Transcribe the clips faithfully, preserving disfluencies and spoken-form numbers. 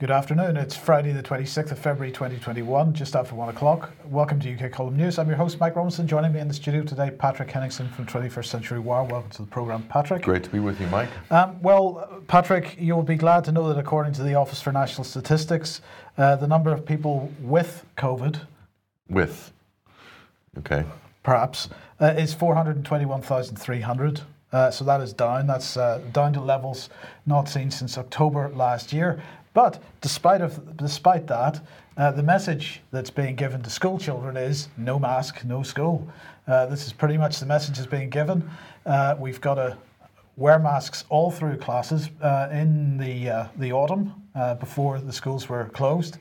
Good afternoon. It's Friday the twenty-sixth of February twenty twenty-one, just after one o'clock. Welcome to U K Column News. I'm your host Mike Robinson. Joining me in the studio today, Patrick Henningsen from twenty-first century wire. Welcome to the programme, Patrick. Great to be with you, Mike. Um, well, Patrick, you'll be glad to know that according to the Office for National Statistics, uh, the number of people with COVID... With? Okay. Perhaps, uh, is four hundred twenty-one thousand three hundred. Uh, so that is down. That's uh, down to levels not seen since October last year. But despite of, despite that, uh, the message that's being given to school children is no mask, no school. Uh, this is pretty much the message that's being given. Uh, we've got to wear masks all through classes uh, in the uh, the autumn uh, before the schools were closed.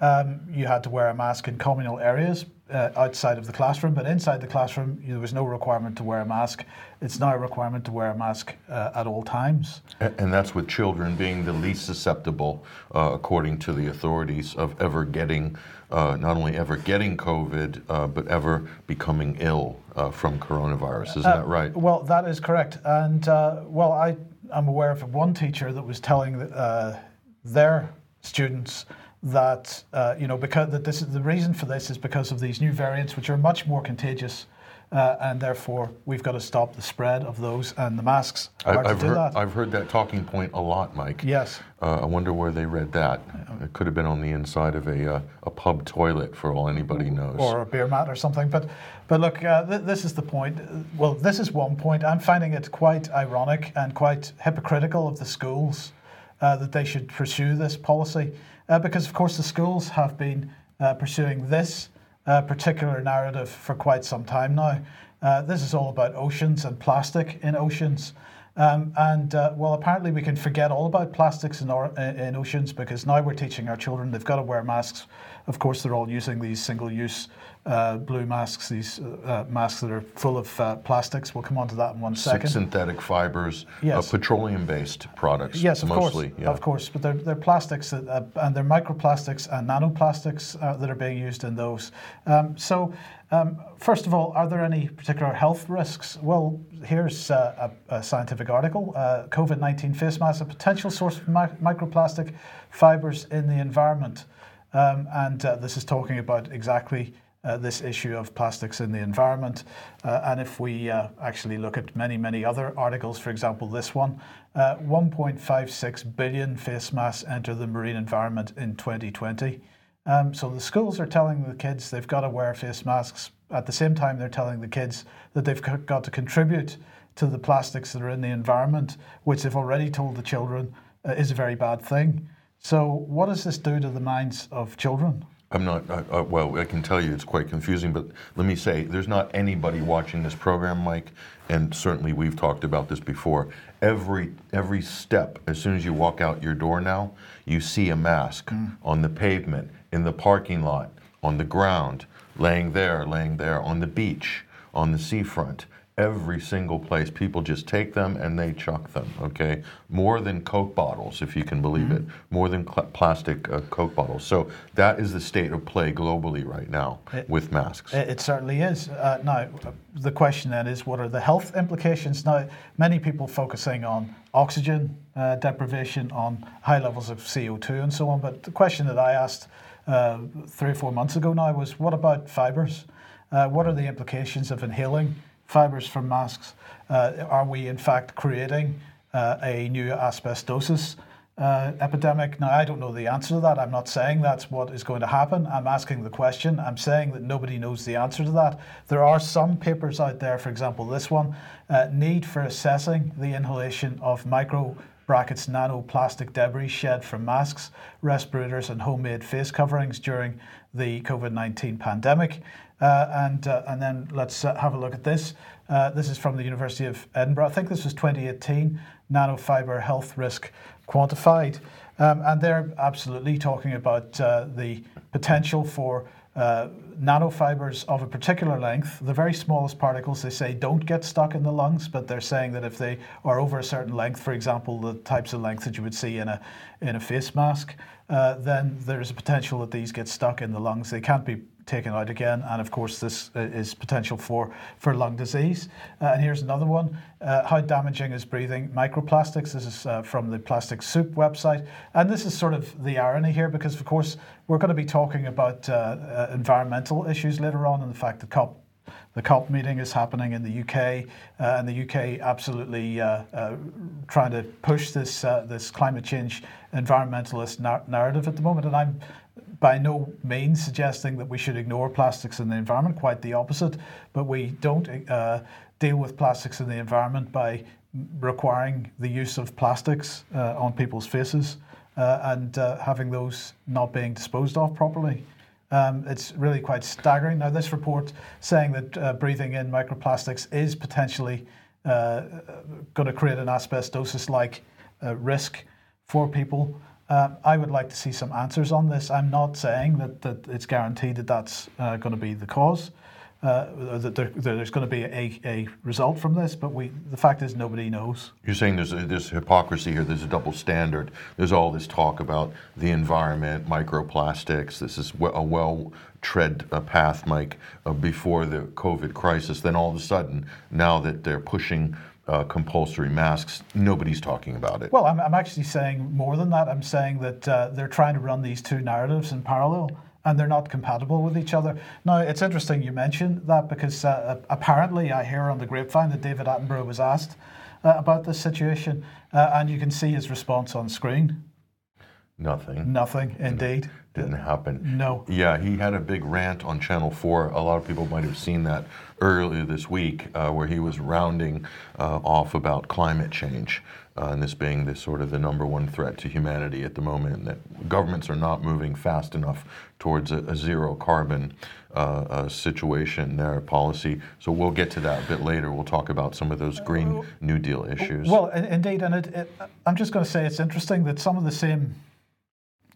Um, you had to wear a mask in communal areas uh, outside of the classroom, but inside the classroom there was no requirement to wear a mask. It's now a requirement to wear a mask uh, at all times. And that's with children being the least susceptible, uh, according to the authorities, of ever getting, uh, not only ever getting COVID, uh, but ever becoming ill uh, from coronavirus. Isn't uh, that right? Well, that is correct. And, uh, well, I am aware of one teacher that was telling uh, their students that, uh, you know, because that this is the reason for this is because of these new variants, which are much more contagious. Uh, and therefore, we've got to stop the spread of those, and the masks are I've to do heard, that. I've heard that talking point a lot, Mike. Yes. Uh, I wonder where they read that. It could have been on the inside of a uh, a pub toilet, for all anybody knows. Or a beer mat or something. But but look, uh, th- this is the point. Well, this is one point. I'm finding it quite ironic and quite hypocritical of the schools uh, that they should pursue this policy. Uh, because, of course, the schools have been uh, pursuing this Uh, particular narrative for quite some time now. Uh, this is all about oceans and plastic in oceans. Um, and uh, well, apparently we can forget all about plastics in, our, in oceans because now we're teaching our children they've got to wear masks. Of course, they're all using these single-use uh, blue masks, these uh, masks that are full of uh, plastics. We'll come on to that in one second. Six synthetic fibers, yes. uh, petroleum-based products. Yes, of mostly. course, yeah. of course. But they're, they're plastics, uh, and they're microplastics and nanoplastics uh, that are being used in those. Um, so, um, first of all, are there any particular health risks? Well, here's uh, a, a scientific article. Uh, COVID nineteen face masks, a potential source of mi- microplastic fibers in the environment. Um, and uh, this is talking about exactly uh, this issue of plastics in the environment. Uh, and if we uh, actually look at many, many other articles, for example, this one, uh, one point five six billion face masks enter the marine environment in twenty twenty. Um, so the schools are telling the kids they've got to wear face masks. At the same time, they're telling the kids that they've got to contribute to the plastics that are in the environment, which they've already told the children uh, is a very bad thing. So what does this do to the minds of children? I'm not, uh, uh, well, I can tell you it's quite confusing, but let me say, there's not anybody watching this program, Mike, and certainly we've talked about this before. Every every step, as soon as you walk out your door now, you see a mask mm. on the pavement, in the parking lot, on the ground, laying there, laying there, on the beach, on the seafront. Every single place, people just take them and they chuck them, okay? More than Coke bottles, if you can believe mm-hmm. it, more than cl- plastic uh, Coke bottles. So that is the state of play globally right now it, with masks. It, it certainly is. Uh, now, the question then is, what are the health implications? Now, many people focusing on oxygen uh, deprivation, on high levels of C O two and so on, but the question that I asked uh, three or four months ago now was, what about fibers? Uh, what are the implications of inhaling fibers from masks? Uh, are we in fact creating uh, a new asbestosis uh, epidemic? Now, I don't know the answer to that. I'm not saying that's what is going to happen. I'm asking the question. I'm saying that nobody knows the answer to that. There are some papers out there, for example, this one, uh, need for assessing the inhalation of micro brackets nanoplastic debris shed from masks, respirators and homemade face coverings during the COVID nineteen pandemic. Uh, and uh, and then let's uh, have a look at this. Uh, this is from the University of Edinburgh. I think this was twenty eighteen, nanofiber health risk quantified. Um, and they're absolutely talking about uh, the potential for uh, nanofibers of a particular length. The very smallest particles, they say, don't get stuck in the lungs, but they're saying that if they are over a certain length, for example, the types of length that you would see in a in a face mask, uh, then there's a potential that these get stuck in the lungs. They can't be taken out again. And of course, this is potential for, for lung disease. Uh, and here's another one. Uh, how damaging is breathing microplastics? This is uh, from the Plastic Soup website. And this is sort of the irony here, because of course, we're going to be talking about uh, uh, environmental issues later on, and the fact that COP The COP meeting is happening in the U K, uh, and the U K absolutely uh, uh, trying to push this uh, this climate change environmentalist nar- narrative at the moment. And I'm by no means suggesting that we should ignore plastics in the environment, quite the opposite. But we don't uh, deal with plastics in the environment by requiring the use of plastics uh, on people's faces uh, and uh, having those not being disposed of properly. Um, it's really quite staggering. Now, this report saying that uh, breathing in microplastics is potentially uh, going to create an asbestosis-like uh, risk for people. Uh, I would like to see some answers on this. I'm not saying that, that it's guaranteed that that's uh, going to be the cause, uh, that, there, that there's going to be a, a result from this, but we the fact is nobody knows. You're saying there's, a, there's hypocrisy here, there's a double standard. There's all this talk about the environment, microplastics. This is a well-tread path, Mike, uh, before the COVID crisis. Then all of a sudden, now that they're pushing Uh, compulsory masks, nobody's talking about it. Well, I'm, I'm actually saying more than that. I'm saying that uh, they're trying to run these two narratives in parallel, and they're not compatible with each other. Now, it's interesting you mentioned that, because uh, apparently I hear on the grapevine that David Attenborough was asked uh, about this situation, uh, and you can see his response on screen. Nothing. Nothing, indeed. Didn't happen. No. Yeah, he had a big rant on Channel four. A lot of people might have seen that earlier this week, uh, where he was rounding uh, off about climate change uh, and this being this sort of the number one threat to humanity at the moment, and that governments are not moving fast enough towards a, a zero carbon uh, uh, situation, their policy. So we'll get to that a bit later. We'll talk about some of those Green uh, New Deal issues. Well, indeed. And it, it, I'm just going to say it's interesting that some of the same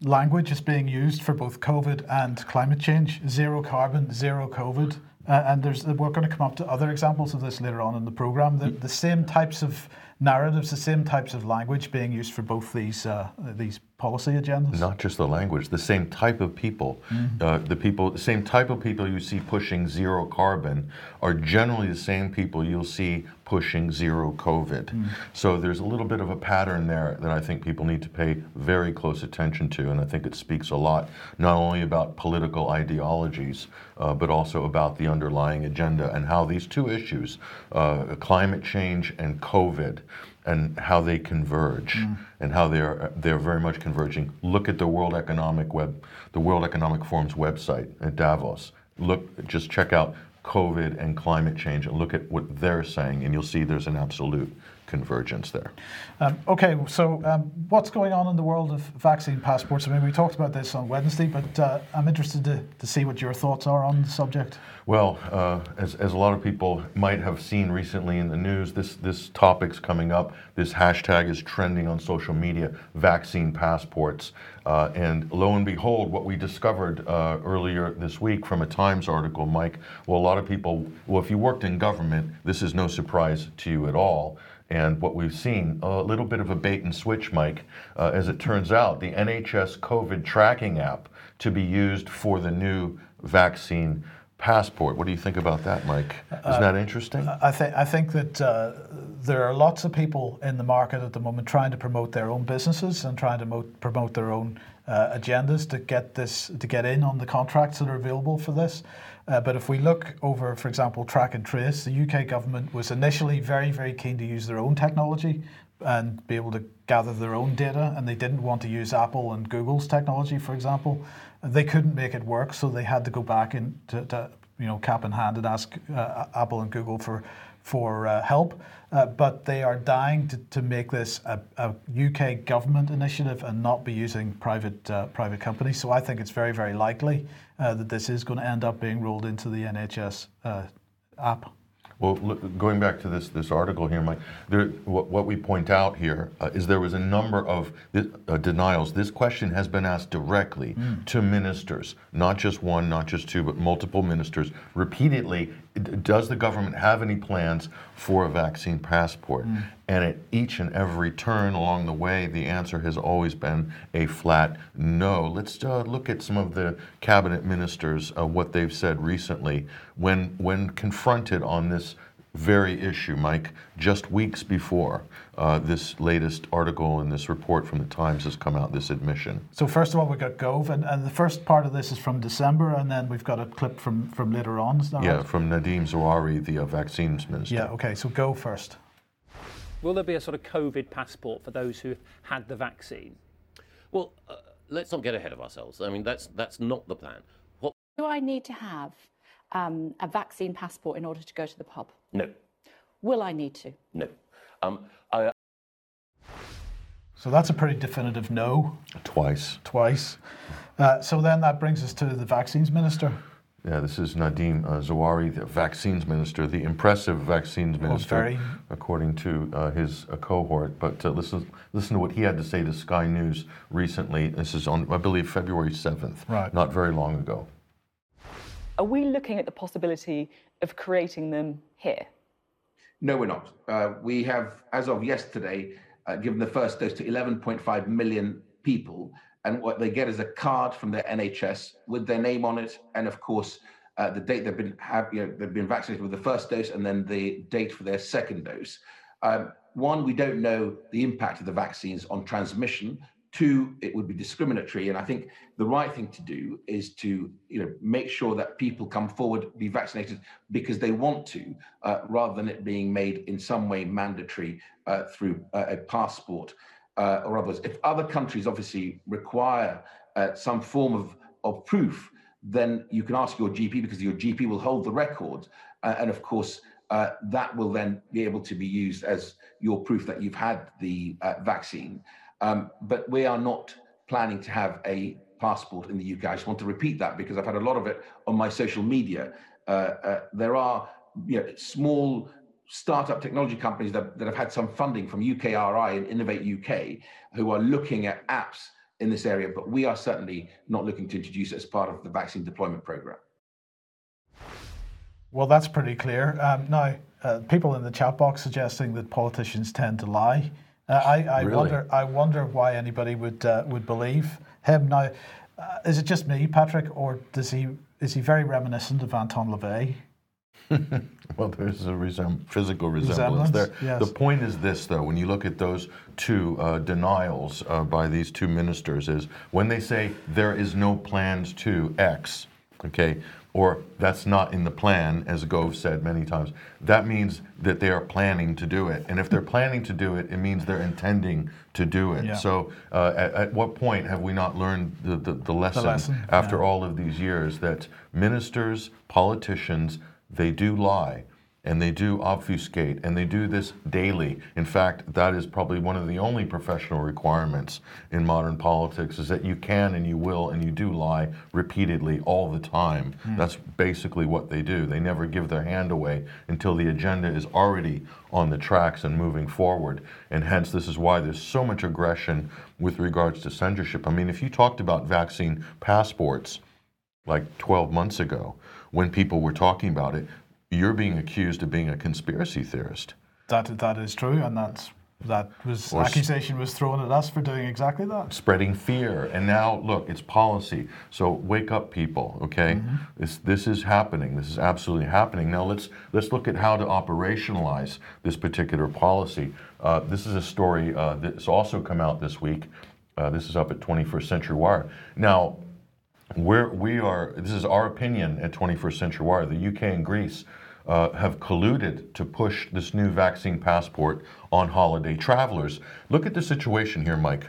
language is being used for both COVID and climate change. Zero carbon, zero COVID. Uh, and there's we're going to come up to other examples of this later on in the programme. The, the same types of narratives, the same types of language being used for both these uh, these policy agendas. Not just the language, the same type of people. Mm-hmm. Uh, the people, the same type of people you see pushing zero carbon are generally the same people you'll see pushing zero COVID. Mm-hmm. So there's a little bit of a pattern there that I think people need to pay very close attention to, and I think it speaks a lot, not only about political ideologies, uh, but also about the underlying agenda and how these two issues, uh, climate change and COVID, and how they converge, mm. and how they're they're very much converging. Look at the World Economic Web, the World Economic Forum's website at Davos. Look, just check out COVID and climate change, and look at what they're saying, and you'll see there's an absolute convergence there. Um, okay, so um, what's going on in the world of vaccine passports? I mean, we talked about this on Wednesday, but uh, I'm interested to, to see what your thoughts are on the subject. Well, uh, as, as a lot of people might have seen recently in the news, this, this topic's coming up. This hashtag is trending on social media, vaccine passports. Uh, and lo and behold, what we discovered uh, earlier this week from a Times article, Mike, well, a lot of people, well, if you worked in government, this is no surprise to you at all. And what we've seen, a little bit of a bait and switch, Mike. Uh, as it turns out, the N H S COVID tracking app to be used for the new vaccine passport. What do you think about that, Mike? Isn't uh, that interesting? I think I think that uh, there are lots of people in the market at the moment trying to promote their own businesses and trying to mo- promote their own uh, agendas to get this to get in on the contracts that are available for this. Uh, but if we look over, for example, track and trace, the U K government was initially very, very keen to use their own technology and be able to gather their own data, and they didn't want to use Apple and Google's technology, for example. They couldn't make it work, so they had to go back and to, to you know cap in hand and ask uh, Apple and Google for for uh, help. Uh, but they are dying to, to make this a, a U K government initiative and not be using private uh, private companies. So I think it's very, very likely uh, that this is going to end up being rolled into the N H S uh, app. Well, look, going back to this this article here, Mike, there, what, what we point out here uh, is there was a number of th- uh, denials. This question has been asked directly mm. to ministers, not just one, not just two, but multiple ministers repeatedly does the government have any plans for a vaccine passport? Mm. And at each and every turn along the way, the answer has always been a flat no. Let's uh, look at some of the cabinet ministers, uh, what they've said recently when when confronted on this very issue, Mike, just weeks before uh, this latest article and this report from the Times has come out, this admission. So first of all, we've got Gove, and, and the first part of this is from December, and then we've got a clip from, from later on, is that yeah, right? From Nadhim Zahawi, the uh, vaccines minister. Yeah, okay, so Gove first. Will there be a sort of COVID passport for those who've had the vaccine? Well, uh, let's not get ahead of ourselves. I mean, that's that's not the plan. What do I need to have? Um, a vaccine passport in order to go to the pub? No. Will I need to? No. Um, I... So that's a pretty definitive no. Twice. Twice. Uh, so then that brings us to the vaccines minister. Yeah, this is Nadhim uh, Zahawi, the vaccines minister, the impressive vaccines minister, oh, very... according to uh, his uh, cohort. But uh, listen, listen to what he had to say to Sky News recently. This is on, I believe, February seventh, right. Not very long ago. Are we looking at the possibility of creating them here? No, we're not. Uh, we have, as of yesterday, uh, given the first dose to eleven point five million people, and what they get is a card from their N H S with their name on it, and of course, uh, the date they've been have, you know, they've been vaccinated with the first dose, and then the date for their second dose. Um, one, we don't know the impact of the vaccines on transmission. Two, it would be discriminatory, and I think the right thing to do is to, you know, make sure that people come forward, be vaccinated because they want to, uh, rather than it being made in some way mandatory uh, through uh, a passport uh, or others. If other countries obviously require uh, some form of, of proof, then you can ask your G P because your G P will hold the record, uh, and of course, uh, that will then be able to be used as your proof that you've had the uh, vaccine. Um, but we are not planning to have a passport in the U K. I just want to repeat that because I've had a lot of it on my social media. Uh, uh, there are you know, small startup technology companies that, that have had some funding from U K R I and Innovate U K who are looking at apps in this area, but we are certainly not looking to introduce it as part of the vaccine deployment programme. Well, that's pretty clear. Um, now, uh, people in the chat box suggesting that politicians tend to lie. Uh, I, I really? wonder. I wonder why anybody would uh, would believe him. Now, uh, is it just me, Patrick, or does he is he very reminiscent of Anton LaVey? Well, there's a resem- physical resemblance, resemblance there. Yes. The point is this, though, when you look at those two uh, denials uh, by these two ministers, is when they say there is no plans to X, okay, or that's not in the plan, as Gove said many times, that means that they are planning to do it. And if they're planning to do it, it means they're intending to do it. Yeah. So uh, at, at what point have we not learned the, the, the, lesson, the lesson after yeah. all of these years that ministers, politicians, they do lie and they do obfuscate and they do this daily. In fact, that is probably one of the only professional requirements in modern politics is that you can and you will and you do lie repeatedly all the time. Mm. That's basically what they do. They never give their hand away until the agenda is already on the tracks and moving forward. And hence, this is why there's so much aggression with regards to censorship. I mean, if you talked about vaccine passports like twelve months ago, when people were talking about it, you're being accused of being a conspiracy theorist. That that is true, and that's that was or accusation was thrown at us for doing exactly that. Spreading fear, and now look, it's policy. So wake up, people. Okay, mm-hmm. this this is happening. This is absolutely happening. Now let's let's look at how to operationalize this particular policy. Uh, this is a story uh, that's also come out this week. Uh, this is up at twenty-first Century Wire. Now. We're, we are, this is our opinion at twenty-first Century Wire, the U K and Greece uh, have colluded to push this new vaccine passport on holiday travelers. Look at the situation here, Mike.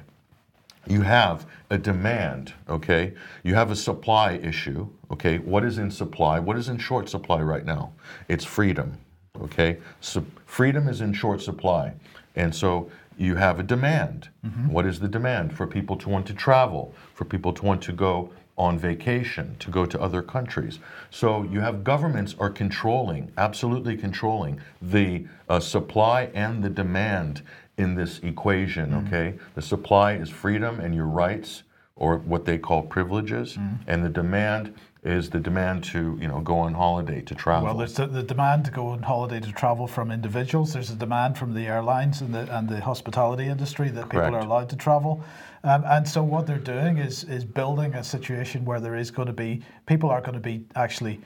You have a demand, okay? You have a supply issue, okay? What is in supply? What is in short supply right now? It's freedom, okay? So freedom is in short supply. And so you have a demand. Mm-hmm. What is the demand? For people to want to travel, for people to want to go on vacation, to go to other countries. So you have governments are controlling, absolutely controlling the uh, supply and the demand in this equation, mm. okay? The supply is freedom and your rights, or what they call privileges, mm. and the demand is the demand to, you know, go on holiday, to travel. Well, there's the demand to go on holiday, to travel from individuals. There's a demand from the airlines and the and the hospitality industry that Correct. People are allowed to travel. Um, and so what they're doing is is building a situation where there is going to be, people are going to be actually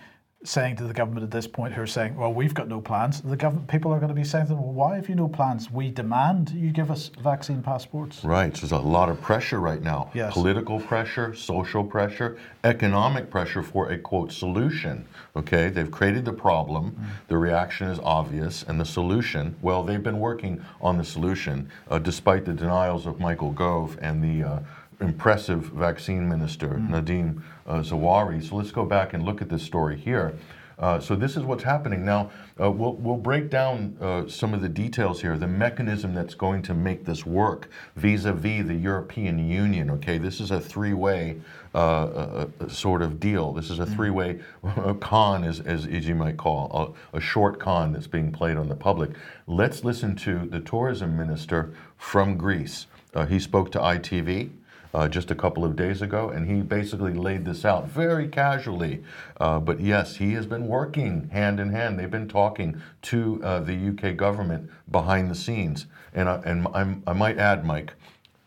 saying to the government at this point, who are saying, well, we've got no plans. The government, people are going to be saying to them, well, why have you no plans? We demand you give us vaccine passports. Right. So there's a lot of pressure right now. Yes. Political pressure, social pressure, economic pressure for a, quote, solution. Okay. They've created the problem. Mm-hmm. The reaction is obvious. And the solution, well, they've been working on the solution, uh, despite the denials of Michael Gove and the uh, impressive vaccine minister, mm. Nadhim uh, Zahawi. So let's go back and look at this story here. Uh, so this is what's happening. Now, uh, we'll, we'll break down uh, some of the details here, the mechanism that's going to make this work vis-a-vis the European Union, okay? This is a three-way uh, uh, sort of deal. This is a three-way con, as, as you might call, a, a short con that's being played on the public. Let's listen to the tourism minister from Greece. Uh, he spoke to I T V. Uh, just a couple of days ago, and he basically laid this out very casually. Uh, but yes, he has been working hand in hand. They've been talking to uh, the U K government behind the scenes. And, I, and I'm, I might add, Mike,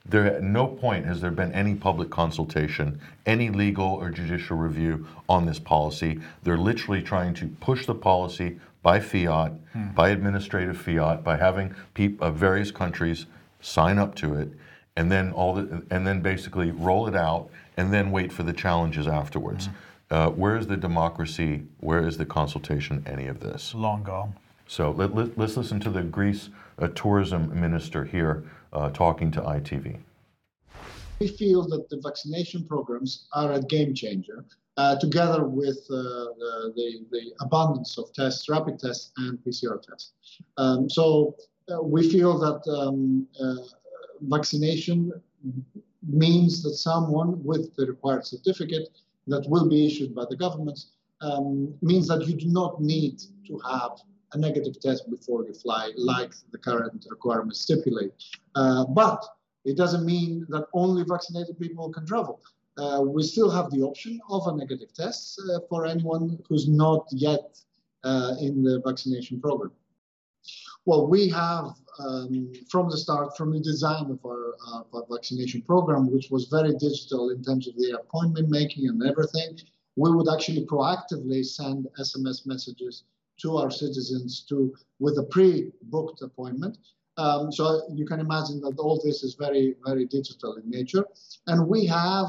there at no point has there been any public consultation, any legal or judicial review on this policy. They're literally trying to push the policy by fiat, hmm. by administrative fiat, by having pe- uh, various countries sign up to it. And then all the, and then basically roll it out, and then wait for the challenges afterwards. Mm. Uh, where is the democracy? Where is the consultation? Any of this? Long gone. So let, let, let's listen to the Greece uh, tourism minister here uh, talking to I T V. We feel that the vaccination programs are a game changer, uh, together with uh, the, the abundance of tests, rapid tests, and P C R tests. Um, so uh, we feel that. Um, uh, Vaccination means that someone with the required certificate that will be issued by the government um, means that you do not need to have a negative test before you fly, like the current requirements stipulate. Uh, but it doesn't mean that only vaccinated people can travel. Uh, we still have the option of a negative test uh, for anyone who's not yet uh, in the vaccination program. Well, we have um, from the start, from the design of our, uh, our vaccination program, which was very digital in terms of the appointment making and everything, we would actually proactively send S M S messages to our citizens to with a pre-booked appointment. Um, so you can imagine that all this is very, very digital in nature. And we have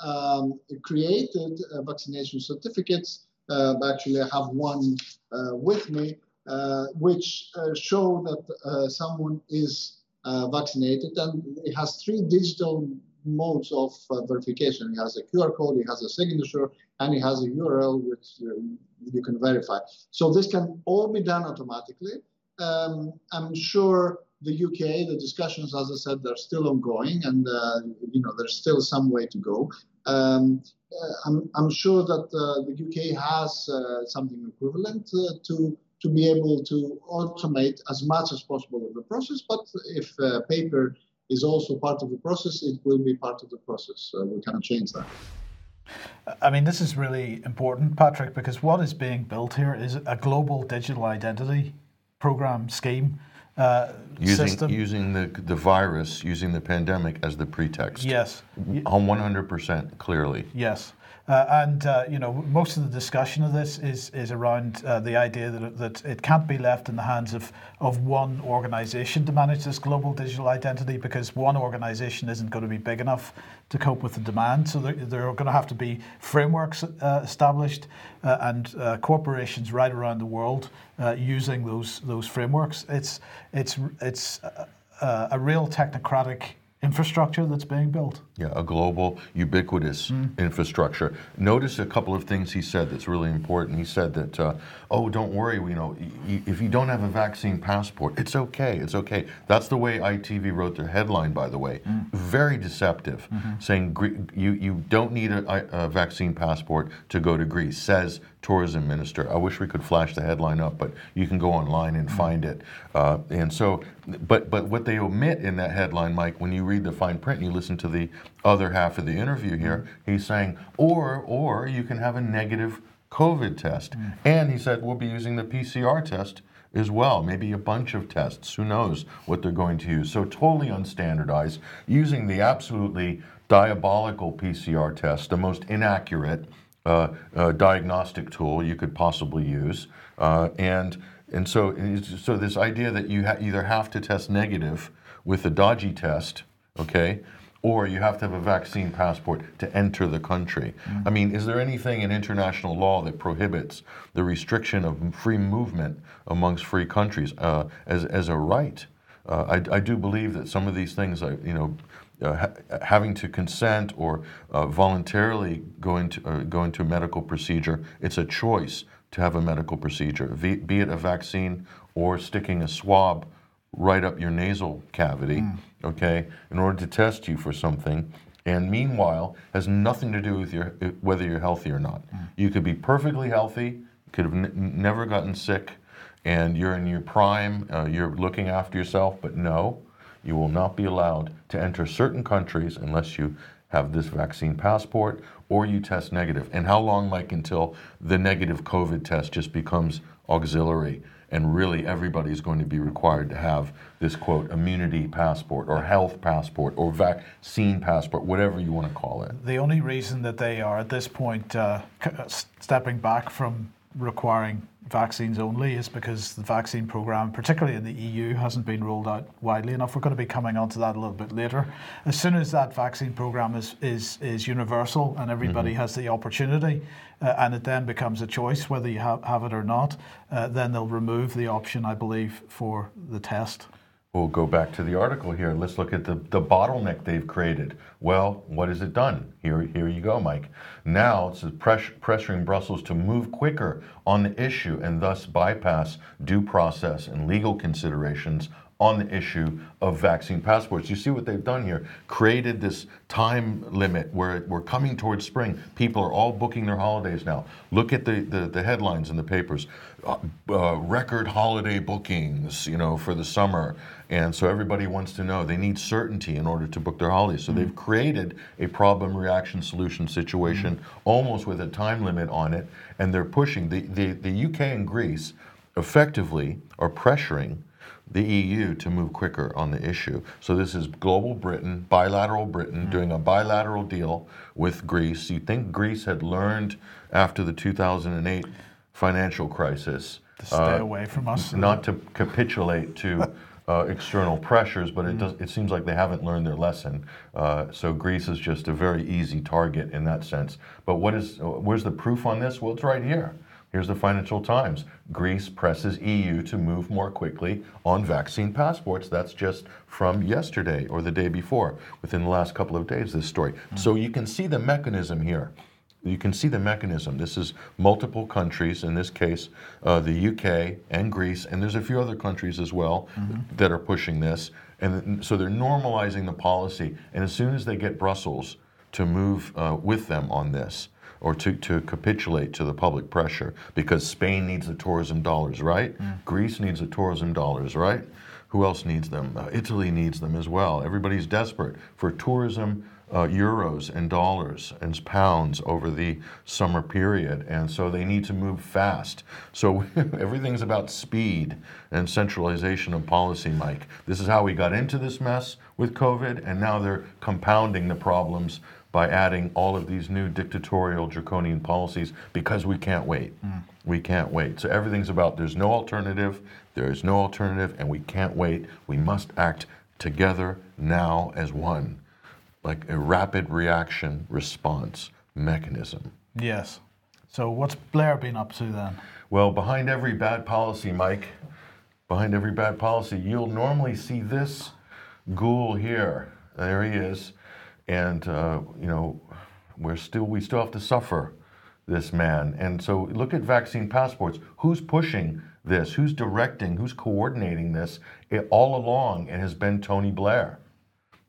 um, created uh, vaccination certificates. Uh, actually, I have one uh, with me. Uh, which uh, show that uh, someone is uh, vaccinated, and it has three digital modes of uh, verification. It has a Q R code, it has a signature, and it has a U R L which uh, you can verify. So this can all be done automatically. Um, I'm sure the U K, the discussions, as I said, are still ongoing, and uh, you know there's still some way to go. Um, I'm, I'm sure that uh, the U K has uh, something equivalent uh, to. to be able to automate as much as possible of the process. But if uh, paper is also part of the process, it will be part of the process. Uh, we cannot change that. I mean, this is really important, Patrick, because what is being built here is a global digital identity program scheme. Uh, using system. using the the virus, using the pandemic as the pretext. Yes. On one hundred percent, clearly. Yes. Uh, and, uh, you know, most of the discussion of this is is around uh, the idea that, that it can't be left in the hands of, of one organisation to manage this global digital identity, because one organisation isn't going to be big enough to cope with the demand. So there, there are going to have to be frameworks uh, established uh, and uh, corporations right around the world uh, using those those frameworks. It's, it's, it's a, a real technocratic infrastructure that's being built. Yeah, a global, ubiquitous mm. infrastructure. Notice a couple of things he said that's really important. He said that, uh, oh, don't worry, you know, y- if you don't have a vaccine passport, it's okay, it's okay. That's the way I T V wrote their headline, by the way. Mm. Very deceptive, mm-hmm. saying you, you don't need a, a vaccine passport to go to Greece, says tourism minister. I wish we could flash the headline up, but you can go online and find it. Uh, and so, but but what they omit in that headline, Mike, when you read the fine print and you listen to the other half of the interview here, he's saying, or or you can have a negative COVID test. Mm. And he said, we'll be using the P C R test as well, maybe a bunch of tests. Who knows what they're going to use? So totally unstandardized, using the absolutely diabolical P C R test, the most inaccurate uh, uh, diagnostic tool you could possibly use. Uh, and and so, so this idea that you ha- either have to test negative with a dodgy test, okay, or you have to have a vaccine passport to enter the country. Mm. I mean, is there anything in international law that prohibits the restriction of free movement amongst free countries uh, as as a right? Uh, I, I do believe that some of these things, I, you know, uh, ha- having to consent or uh, voluntarily go into uh, go into a medical procedure, it's a choice to have a medical procedure, be, be it a vaccine or sticking a swab right up your nasal cavity, mm. okay, in order to test you for something, and meanwhile has nothing to do with your whether you're healthy or not. Mm. You could be perfectly healthy, could have n- never gotten sick, and you're in your prime, uh, you're looking after yourself, but no, you will not be allowed to enter certain countries unless you have this vaccine passport or you test negative. And how long, Mike, until the negative COVID test just becomes auxiliary? And really everybody's going to be required to have this, quote, immunity passport or health passport or vaccine passport, whatever you want to call it. The only reason that they are at this point uh, stepping back from requiring vaccines only is because the vaccine program, particularly in the E U, hasn't been rolled out widely enough. We're going to be coming onto that a little bit later. As soon as that vaccine program is is, is universal and everybody mm-hmm. has the opportunity uh, and it then becomes a choice whether you ha- have it or not, uh, then they'll remove the option, I believe, for the test. We'll go back to the article here. Let's look at the, the bottleneck they've created. Well, what has it done? Here here you go, Mike. Now it's pressure, pressuring Brussels to move quicker on the issue and thus bypass due process and legal considerations on the issue of vaccine passports. You see what they've done here? Created this time limit where we're coming towards spring. People are all booking their holidays now. Look at the, the, the headlines in the papers. Uh, uh, record holiday bookings, you know, for the summer. And so everybody wants to know. They need certainty in order to book their holidays. So mm-hmm. they've created a problem, reaction, solution situation mm-hmm. almost with a time limit on it. And they're pushing. The, the, the U K and Greece effectively are pressuring the E U to move quicker on the issue. So this is global Britain, bilateral Britain, mm. doing a bilateral deal with Greece. You'd think Greece had learned after the two thousand eight financial crisis to stay uh, away from us, not to capitulate to uh, external pressures, but it, mm. does, it seems like they haven't learned their lesson. Uh, so Greece is just a very easy target in that sense. But what is? Where's the proof on this? Well, it's right here. Here's the Financial Times. Greece presses E U to move more quickly on vaccine passports. That's just from yesterday or the day before, within the last couple of days, this story. Mm-hmm. So you can see the mechanism here. You can see the mechanism. This is multiple countries, in this case, uh, the U K and Greece, and there's a few other countries as well mm-hmm. that are pushing this. And so they're normalizing the policy. And as soon as they get Brussels to move uh, with them on this, or to, to capitulate to the public pressure, because Spain needs the tourism dollars, right? Mm. Greece needs the tourism dollars, right? Who else needs them? Uh, Italy needs them as well. Everybody's desperate for tourism uh, euros and dollars and pounds over the summer period, and so they need to move fast. So everything's about speed and centralization of policy, Mike. This is how we got into this mess with COVID, and now they're compounding the problems by adding all of these new dictatorial, draconian policies, because we can't wait. Mm. We can't wait. So everything's about there's no alternative, there is no alternative, and we can't wait. We must act together now as one, like a rapid reaction response mechanism. Yes. So what's Blair been up to then? Well, behind every bad policy, Mike, behind every bad policy, you'll normally see this ghoul here. There he is. And, uh, you know, we're still, we still have to suffer this man. And so look at vaccine passports. Who's pushing this? Who's directing? Who's coordinating this? It, all along, it has been Tony Blair.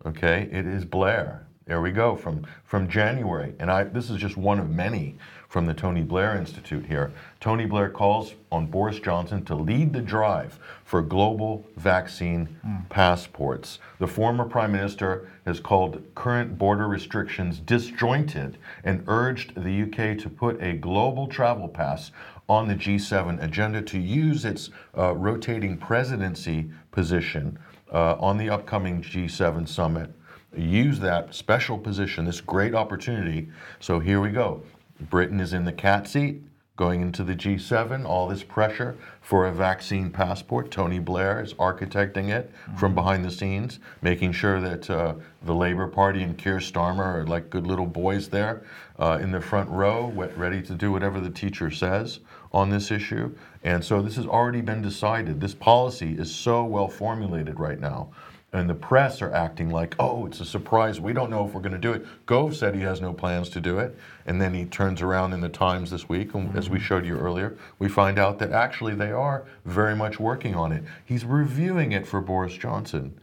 Okay? It is Blair. There we go, from, from January. And I, this is just one of many from the Tony Blair Institute here. Tony Blair calls on Boris Johnson to lead the drive for global vaccine mm. passports. The former Prime Minister has called current border restrictions disjointed and urged the U K to put a global travel pass on the G seven agenda to use its uh, rotating presidency position uh, on the upcoming G seven summit. Use that special position, this great opportunity. So here we go. Britain is in the cat seat, going into the G seven, all this pressure for a vaccine passport. Tony Blair is architecting it mm-hmm. from behind the scenes, making sure that uh, the Labour Party and Keir Starmer are like good little boys there uh, in the front row, ready to do whatever the teacher says on this issue. And so this has already been decided. This policy is so well formulated right now. And the press are acting like, oh, it's a surprise. We don't know if we're going to do it. Gove said he has no plans to do it. And then he turns around in the Times this week, and mm-hmm. as we showed you earlier, we find out that actually they are very much working on it. He's reviewing it for Boris Johnson.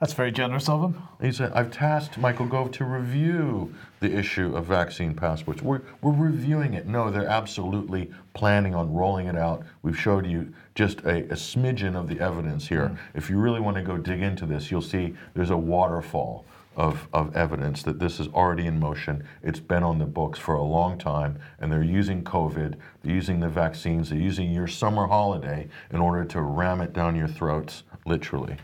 That's very generous of him. He said, I've tasked Michael Gove to review the issue of vaccine passports. We're, we're reviewing it. No, they're absolutely planning on rolling it out. We've showed you just a, a smidgen of the evidence here. Mm. If you really want to go dig into this, you'll see there's a waterfall of, of evidence that this is already in motion. It's been on the books for a long time, and they're using COVID, they're using the vaccines, they're using your summer holiday in order to ram it down your throats, literally.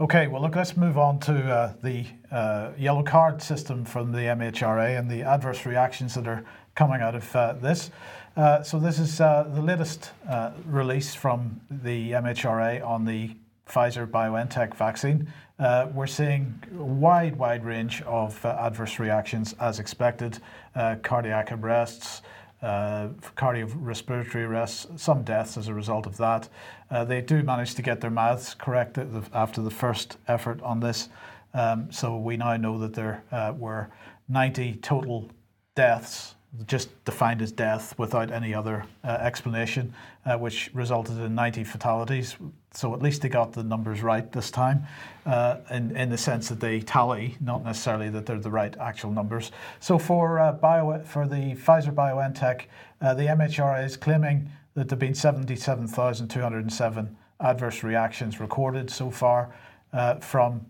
Okay, well, look, let's move on to uh, the uh, yellow card system from the M H R A and the adverse reactions that are coming out of uh, this. Uh, so this is uh, the latest uh, release from the M H R A on the Pfizer BioNTech vaccine. Uh, we're seeing a wide, wide range of uh, adverse reactions as expected, uh, cardiac arrests, Uh, cardiorespiratory arrests, some deaths as a result of that. Uh, they do manage to get their maths correct after the first effort on this. Um, so we now know that there uh, were ninety total deaths, just defined as death without any other uh, explanation, uh, which resulted in ninety fatalities. So at least they got the numbers right this time, uh, in, in the sense that they tally, not necessarily that they're the right actual numbers. So for uh, bio, for the Pfizer BioNTech, uh, the M H R A is claiming that there have been seventy-seven thousand two hundred seven adverse reactions recorded so far uh, from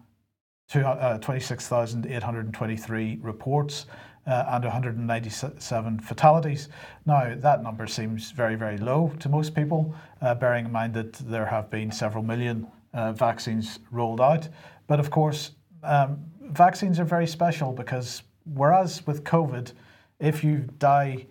uh, twenty-six thousand eight hundred twenty-three reports. Uh, and one hundred ninety-seven fatalities. Now, that number seems very, very low to most people, uh, bearing in mind that there have been several million uh, vaccines rolled out. But of course, um, vaccines are very special because whereas with COVID, if you die,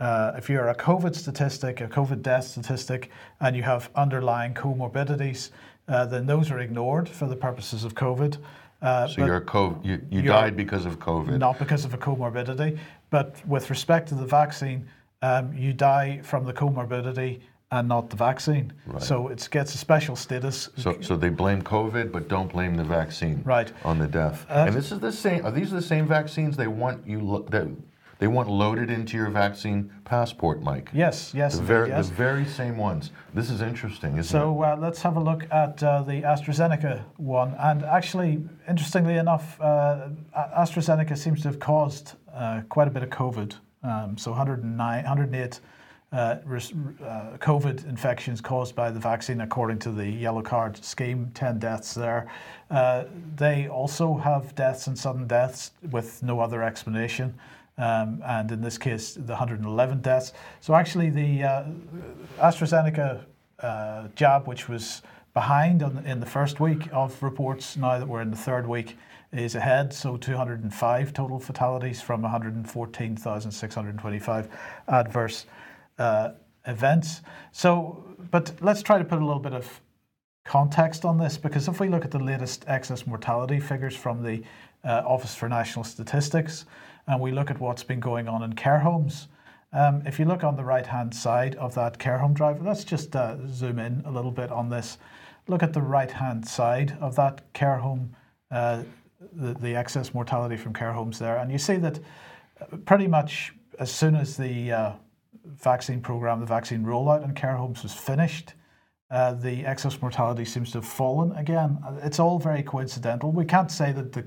uh, if you're a COVID statistic, a COVID death statistic, and you have underlying comorbidities, uh, then those are ignored for the purposes of COVID. Uh, so you're a co- you, you you're died because of COVID. Not because of a comorbidity. But with respect to the vaccine, um, you die from the comorbidity and not the vaccine. Right. So it gets a special status. So, so they blame COVID, but don't blame the vaccine right. on the death. Uh, and this is the same. Are these the same vaccines they want you lo- that they want loaded into your vaccine passport, Mike? Yes, yes. The very, yes. the very same ones. This is interesting, isn't so, it? So uh, let's have a look at uh, the AstraZeneca one. And actually, interestingly enough, uh, AstraZeneca seems to have caused uh, quite a bit of COVID. Um, so one hundred nine, one hundred eight uh, res- uh, COVID infections caused by the vaccine, according to the Yellow Card scheme, ten deaths there. Uh, they also have deaths and sudden deaths with no other explanation. Um, and in this case, the one hundred eleven deaths. So actually, the uh, AstraZeneca uh, jab, which was behind on, in the first week of reports, now that we're in the third week, is ahead. So two hundred five total fatalities from one hundred fourteen thousand six hundred twenty-five adverse uh, events. So, but let's try to put a little bit of context on this, because if we look at the latest excess mortality figures from the uh, Office for National Statistics, and we look at what's been going on in care homes. Um, if you look on the right-hand side of that care home drive, let's just uh, zoom in a little bit on this. Look at the right-hand side of that care home, uh, the, the excess mortality from care homes there. And you see that pretty much as soon as the uh, vaccine program, the vaccine rollout in care homes was finished, uh, the excess mortality seems to have fallen again. It's all very coincidental. We can't say that the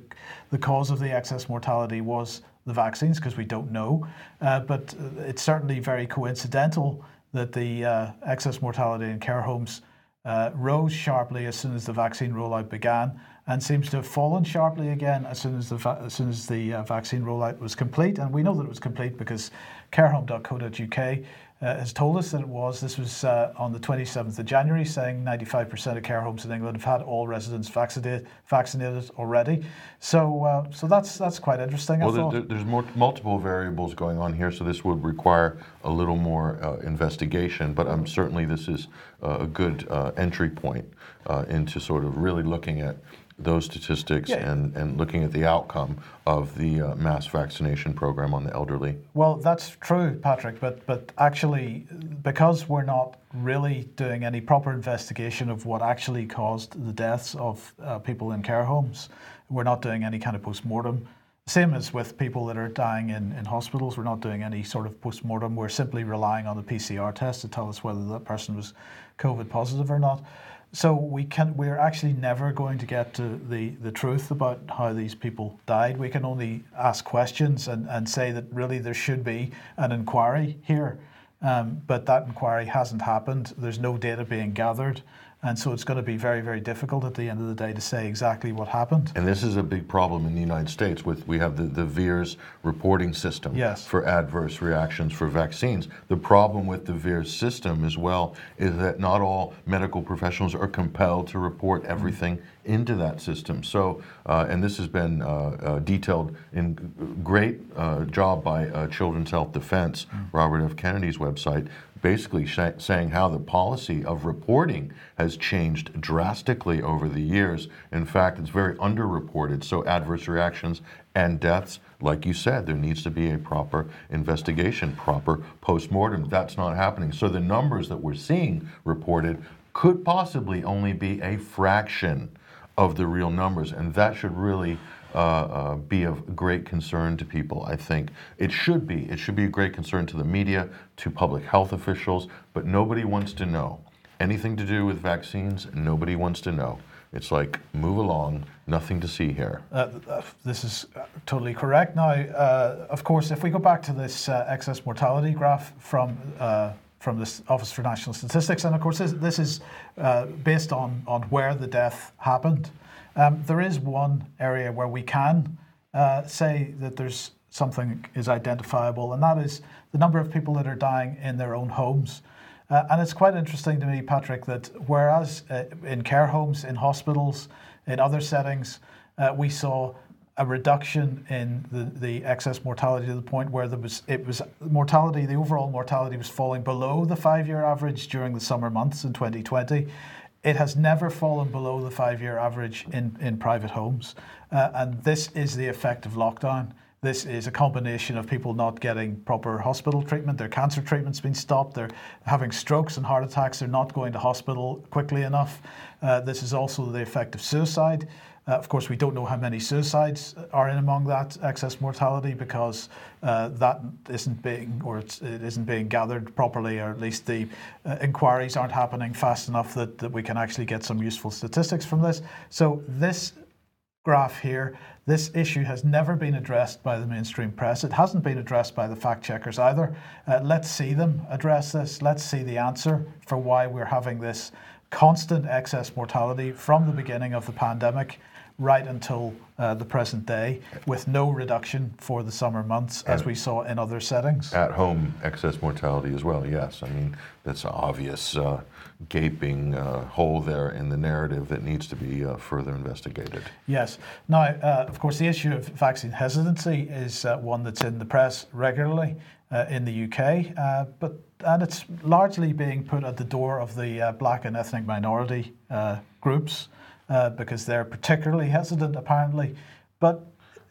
the cause of the excess mortality was the vaccines, because we don't know, uh, but it's certainly very coincidental that the uh, excess mortality in care homes uh, rose sharply as soon as the vaccine rollout began, and seems to have fallen sharply again as soon as the fa- as soon as the uh, vaccine rollout was complete. And we know that it was complete because carehome dot co dot U K uh, has told us that it was. This was uh, on the twenty-seventh of January, saying ninety-five percent of care homes in England have had all residents vaccinated vaccinated already. So uh, so that's that's quite interesting. Well, I thought. There, there's more, multiple variables going on here, so this would require a little more uh, investigation. But um, certainly this is uh, a good uh, entry point uh, into sort of really looking at those statistics yeah. and, and looking at the outcome of the uh, mass vaccination program on the elderly. Well, that's true, Patrick, but but actually, because we're not really doing any proper investigation of what actually caused the deaths of uh, people in care homes, we're not doing any kind of post-mortem. Same as with people that are dying in, in hospitals, we're not doing any sort of post-mortem. We're simply relying on the P C R test to tell us whether that person was COVID positive or not. So we can, we're actually never going to get to the, the truth about how these people died. We can only ask questions and, and say that really there should be an inquiry here. Um, but that inquiry hasn't happened. There's no data being gathered. And so it's going to be very, very difficult at the end of the day to say exactly what happened. And this is a big problem in the United States. With we have the, the VAERS reporting system yes. for adverse reactions for vaccines. The problem with the VAERS system as well is that not all medical professionals are compelled to report everything mm-hmm. into that system. So, uh, and this has been uh, uh, detailed in great uh, job by uh, Children's Health Defense, mm-hmm. Robert F. Kennedy's website, basically sh- saying how the policy of reporting has changed drastically over the years. In fact, it's very underreported. So adverse reactions and deaths, like you said, there needs to be a proper investigation, proper postmortem. That's not happening. So the numbers that we're seeing reported could possibly only be a fraction of the real numbers, and that should really Uh, uh, be of great concern to people, I think. It should be. It should be a great concern to the media, to public health officials, but nobody wants to know. Anything to do with vaccines, nobody wants to know. It's like, move along, nothing to see here. Uh, this is totally correct. Now, uh, of course, if we go back to this uh, excess mortality graph from uh, from the Office for National Statistics, and of course, this, this is uh, based on, on where the death happened. Um, there is one area where we can uh, say that there's something is identifiable, and that is the number of people that are dying in their own homes. Uh, and it's quite interesting to me, Patrick, that whereas uh, in care homes, in hospitals, in other settings, uh, we saw a reduction in the, the excess mortality to the point where there was it was mortality, the overall mortality was falling below the five-year average during the summer months in twenty twenty. It has never fallen below the five-year average in, in private homes. Uh, and this is the effect of lockdown. This is a combination of people not getting proper hospital treatment, their cancer treatment's been stopped, they're having strokes and heart attacks, they're not going to hospital quickly enough. Uh, this is also the effect of suicide. Uh, of course, we don't know how many suicides are in among that excess mortality because uh, that isn't being, or it's, it isn't being gathered properly, or at least the uh, inquiries aren't happening fast enough that, that we can actually get some useful statistics from this. So this graph here, this issue has never been addressed by the mainstream press. It hasn't been addressed by the fact checkers either. Uh, let's see them address this. Let's see the answer for why we're having this constant excess mortality from the beginning of the pandemic right until uh, the present day, with no reduction for the summer months, as we saw in other settings. At home, excess mortality as well, yes. I mean, that's an obvious uh, gaping uh, hole there in the narrative that needs to be uh, further investigated. Yes. Now, uh, of course, the issue of vaccine hesitancy is uh, one that's in the press regularly uh, in the U K, uh, but and it's largely being put at the door of the uh, black and ethnic minority uh, groups, Uh, because they're particularly hesitant, apparently. But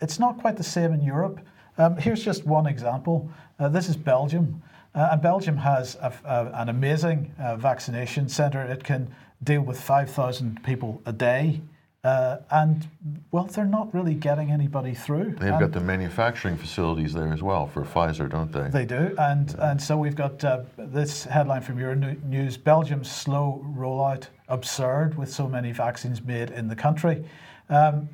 it's not quite the same in Europe. Um, here's just one example. Uh, this is Belgium. Uh, and Belgium has a, a, an amazing uh, vaccination centre. It can deal with five thousand people a day Uh, and, well, they're not really getting anybody through. They've and got the manufacturing facilities there as well for Pfizer, don't they? They do. And yeah. and so we've got uh, this headline from Euronews, Belgium's slow rollout absurd with so many vaccines made in the country. Um,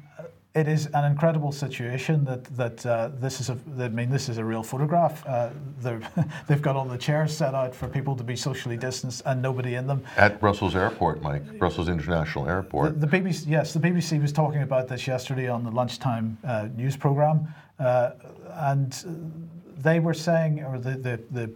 it is an incredible situation that that uh, this is a, I mean, this is a real photograph. Uh, they've got all the chairs set out for people to be socially distanced and nobody in them. At Brussels Airport, Mike, Brussels International Airport. The, the B B C, yes, the B B C was talking about this yesterday on the lunchtime uh, news programme. Uh, and they were saying, or the, the, the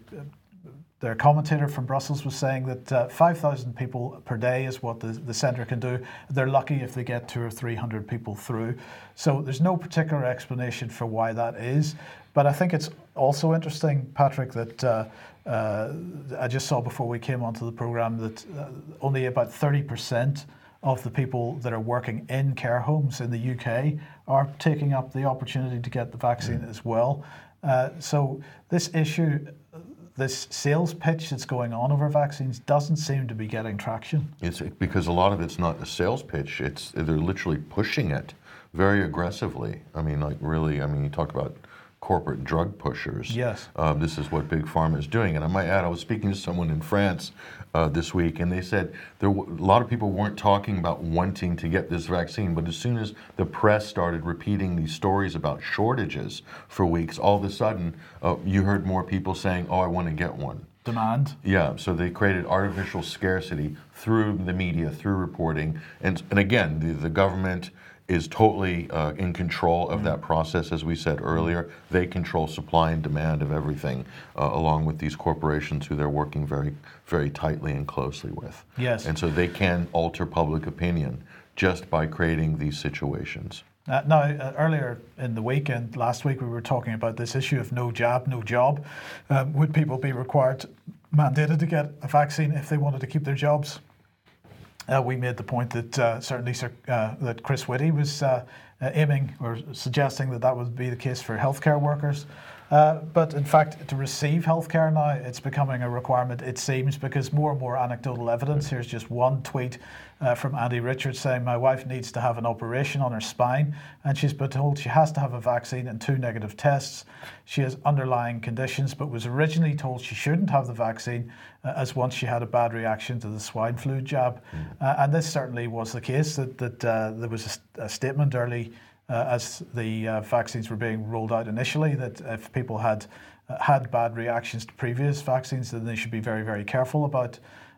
their commentator from Brussels was saying that uh, five thousand people per day is what the, the centre can do. They're lucky if they get two or three hundred people through. So there's no particular explanation for why that is. But I think it's also interesting, Patrick, that uh, uh, I just saw before we came onto the programme that uh, only about thirty percent of the people that are working in care homes in the U K are taking up the opportunity to get the vaccine mm. as well. Uh, so this issue... This sales pitch that's going on over vaccines doesn't seem to be getting traction. It's because a lot of it's not a sales pitch. It's they're literally pushing it very aggressively. I mean, like really. I mean, you talk about corporate drug pushers. Yes. Um, this is what big pharma is doing. And I might add, I was speaking to someone in France uh, this week, and they said there w- a lot of people weren't talking about wanting to get this vaccine, but as soon as the press started repeating these stories about shortages for weeks, all of a sudden uh, you heard more people saying, "Oh, I want to get one." Demand. Yeah, so they created artificial scarcity through the media, through reporting, and and again, the, the government is totally uh, in control of mm. that process, as we said earlier. They control supply and demand of everything, uh, along with these corporations who they're working very, very tightly and closely with. Yes. And so they can alter public opinion just by creating these situations. Uh, now, uh, earlier in the week and last week, we were talking about this issue of no jab, no job. Um, would people be required, to, mandated to get a vaccine if they wanted to keep their jobs? Uh, we made the point that uh, certainly uh, that Chris Whitty was uh, aiming or suggesting that that would be the case for healthcare workers. Uh, but in fact, to receive healthcare now, it's becoming a requirement, it seems, because more and more anecdotal evidence. Here's just one tweet uh, from Andy Richards saying, "My wife needs to have an operation on her spine, and she's been told she has to have a vaccine and two negative tests. She has underlying conditions, but was originally told she shouldn't have the vaccine, uh, as once she had a bad reaction to the swine flu jab." Mm. Uh, and this certainly was the case, that, that uh, there was a, a statement early Uh, as the uh, vaccines were being rolled out initially, that if people had uh, had bad reactions to previous vaccines, then they should be very, very careful about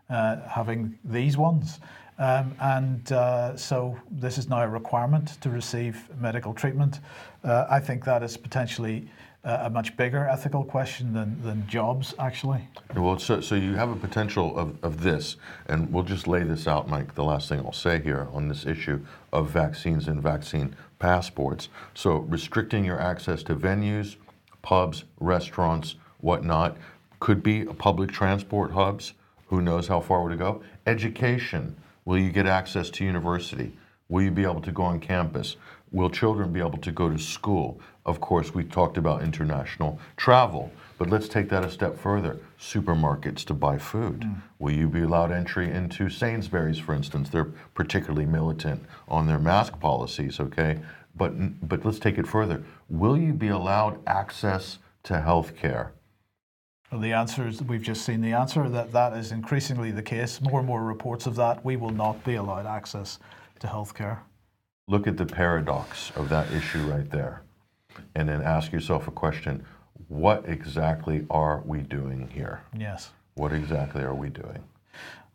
uh, having these ones. Um, and uh, so this is now a requirement to receive medical treatment. Uh, I think that is potentially uh, a much bigger ethical question than, than jobs, actually. Well, so, so you have a potential of, of this, and we'll just lay this out, Mike, the last thing I'll say here on this issue of vaccines and vaccine passports. So restricting your access to venues, pubs, restaurants, whatnot, could be public transport hubs. Who knows how far we're to go? Education. Will you get access to university? Will you be able to go on campus? Will children be able to go to school? Of course, we talked about international travel, but let's take that a step further. Supermarkets to buy food. Mm. Will you be allowed entry into Sainsbury's, for instance? They're particularly militant on their mask policies, okay? But but let's take it further. Will you be allowed access to healthcare? Well, the answer is, we've just seen the answer, that that is increasingly the case. More and more reports of that. We will not be allowed access to healthcare. Look at the paradox of that issue right there, and then ask yourself a question. What exactly are we doing here? Yes. What exactly are we doing?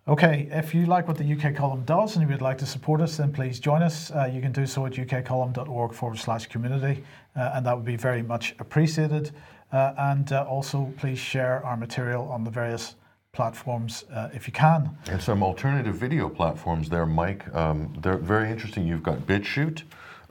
Okay, if you like what the U K Column does and you would like to support us, then please join us. Uh, you can do so at ukcolumn.org forward slash community, uh, and that would be very much appreciated. Uh, and uh, also, please share our material on the various platforms uh, if you can. And some alternative video platforms there, Mike. Um, they're very interesting. You've got BitChute.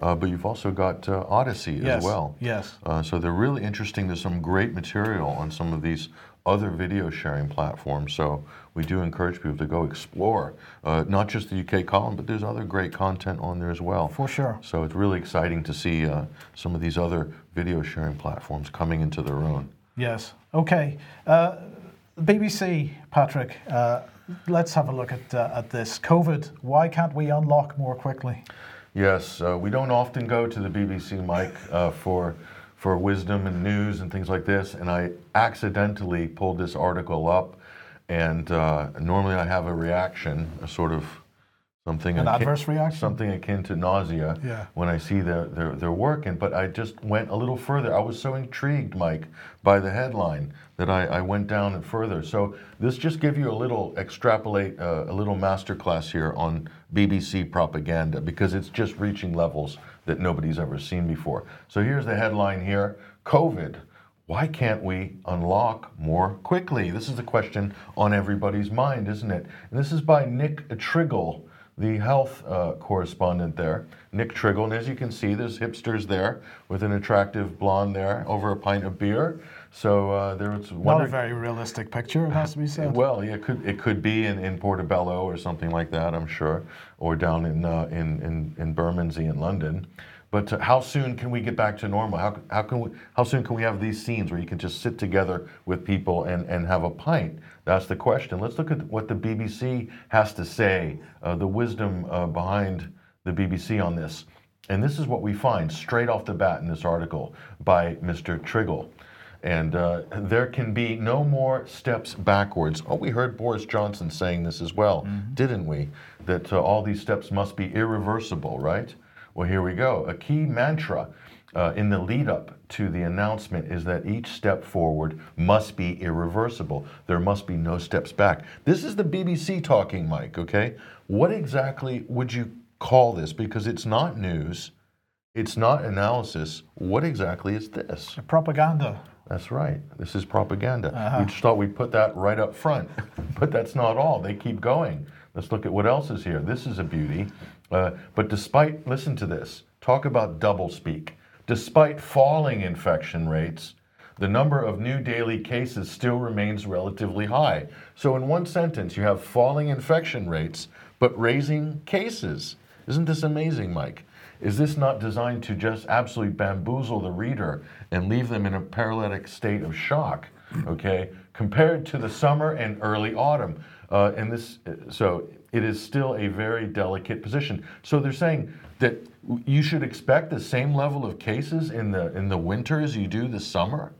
Uh, but you've also got uh, Odyssey yes, as well. Yes. Uh, so they're really interesting. There's some great material on some of these other video sharing platforms. So we do encourage people to go explore, uh, not just the U K Column, but there's other great content on there as well. For sure. So it's really exciting to see uh, some of these other video sharing platforms coming into their own. Yes. Okay. Uh, B B C, Patrick, uh, let's have a look at uh, at this. COVID, why can't we unlock more quickly? Yes, uh, we don't often go to the B B C, Mike, uh, for for wisdom and news and things like this, and I accidentally pulled this article up, and uh, normally I have a reaction, a sort of something an akin, adverse reaction, something akin to nausea, yeah, when I see their, their their work. And but I just went a little further. I was so intrigued, Mike, by the headline that I, I went down and further. So this just give you a little extrapolate, uh, a little masterclass here on B B C propaganda, because it's just reaching levels that nobody's ever seen before. So here's the headline here: COVID, why can't we unlock more quickly? This is the question on everybody's mind, isn't it? And this is by Nick Triggle, the health uh, correspondent there. Nick Triggle, and as you can see, there's hipsters there with an attractive blonde there over a pint of beer. So uh, there was one. Not a very realistic picture, it has to be said. Well, yeah, it could it could be in, in Portobello or something like that, I'm sure, or down in uh, in, in in Bermondsey in London. But uh, how soon can we get back to normal? How how can we how soon can we have these scenes where you can just sit together with people and, and have a pint? That's the question. Let's look at what the B B C has to say, uh, the wisdom uh, behind the B B C on this. And this is what we find straight off the bat in this article by Mister Triggle. And uh, there can be no more steps backwards. Oh, we heard Boris Johnson saying this as well, mm-hmm. didn't we? That uh, all these steps must be irreversible, right? Well, here we go. A key mantra uh, in the lead up to the announcement is that each step forward must be irreversible. There must be no steps back. This is the B B C talking, Mike, okay? What exactly would you call this? Because it's not news. It's not analysis. What exactly is this? Propaganda. That's right. This is propaganda. Uh-huh. We just thought we'd put that right up front, but that's not all. They keep going. Let's look at what else is here. This is a beauty. Uh, but despite, listen to this, talk about doublespeak. Despite falling infection rates, the number of new daily cases still remains relatively high. So in one sentence, you have falling infection rates, but raising cases. Isn't this amazing, Mike? Is this not designed to just absolutely bamboozle the reader and leave them in a paralytic state of shock, okay, compared to the summer and early autumn? Uh, and this, so it is still a very delicate position. So they're saying that you should expect the same level of cases in the in the winter as you do the summer.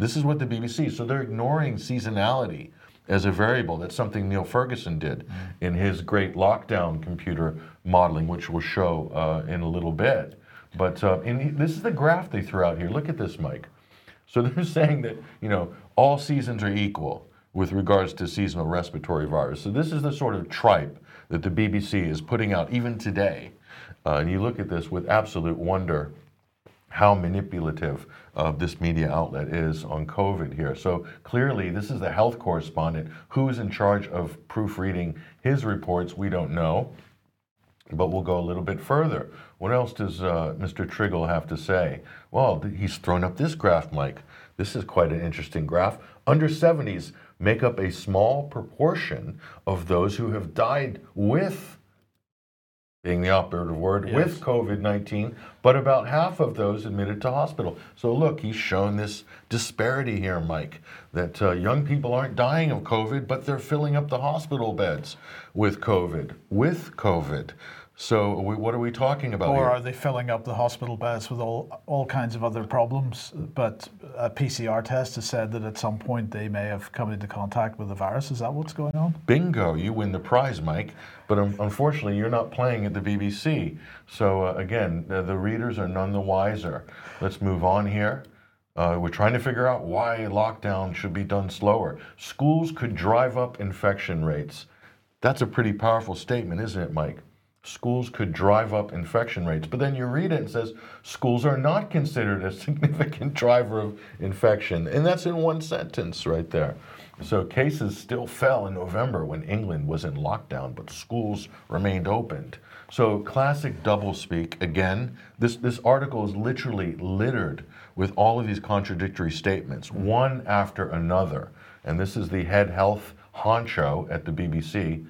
This is what the B B C, so they're ignoring seasonality as a variable. That's something Neil Ferguson did in his great lockdown computer modeling, which we'll show uh, in a little bit. But uh, in, this is the graph they threw out here. Look at this, Mike. So they're saying that, you know, all seasons are equal with regards to seasonal respiratory virus. So this is the sort of tripe that the B B C is putting out even today. Uh, and you look at this with absolute wonder, how manipulative uh, this media outlet is on COVID here. So clearly this is the health correspondent who is in charge of proofreading his reports. We don't know, but we'll go a little bit further. What else does uh, Mister Triggle have to say? Well, th- he's thrown up this graph, Mike. This is quite an interesting graph. Under seventies make up a small proportion of those who have died with, being the operative word, yes, with COVID nineteen, but about half of those admitted to hospital. So look, he's shown this disparity here, Mike, that uh, young people aren't dying of COVID, but they're filling up the hospital beds with COVID, with COVID. So we, what are we talking about Or here? Are they filling up the hospital beds with all all kinds of other problems? But a P C R test has said that at some point they may have come into contact with the virus. Is that what's going on? Bingo, you win the prize, Mike. But um, unfortunately, you're not playing at the B B C. So uh, again, uh, the readers are none the wiser. Let's move on here. Uh, we're trying to figure out why lockdown should be done slower. Schools could drive up infection rates. That's a pretty powerful statement, isn't it, Mike? Schools could drive up infection rates. But then you read it and it says, schools are not considered a significant driver of infection. And that's in one sentence right there. So cases still fell in November when England was in lockdown, but schools remained opened. So classic doublespeak again. This this article is literally littered with all of these contradictory statements, one after another. And this is the head health honcho at the B B C,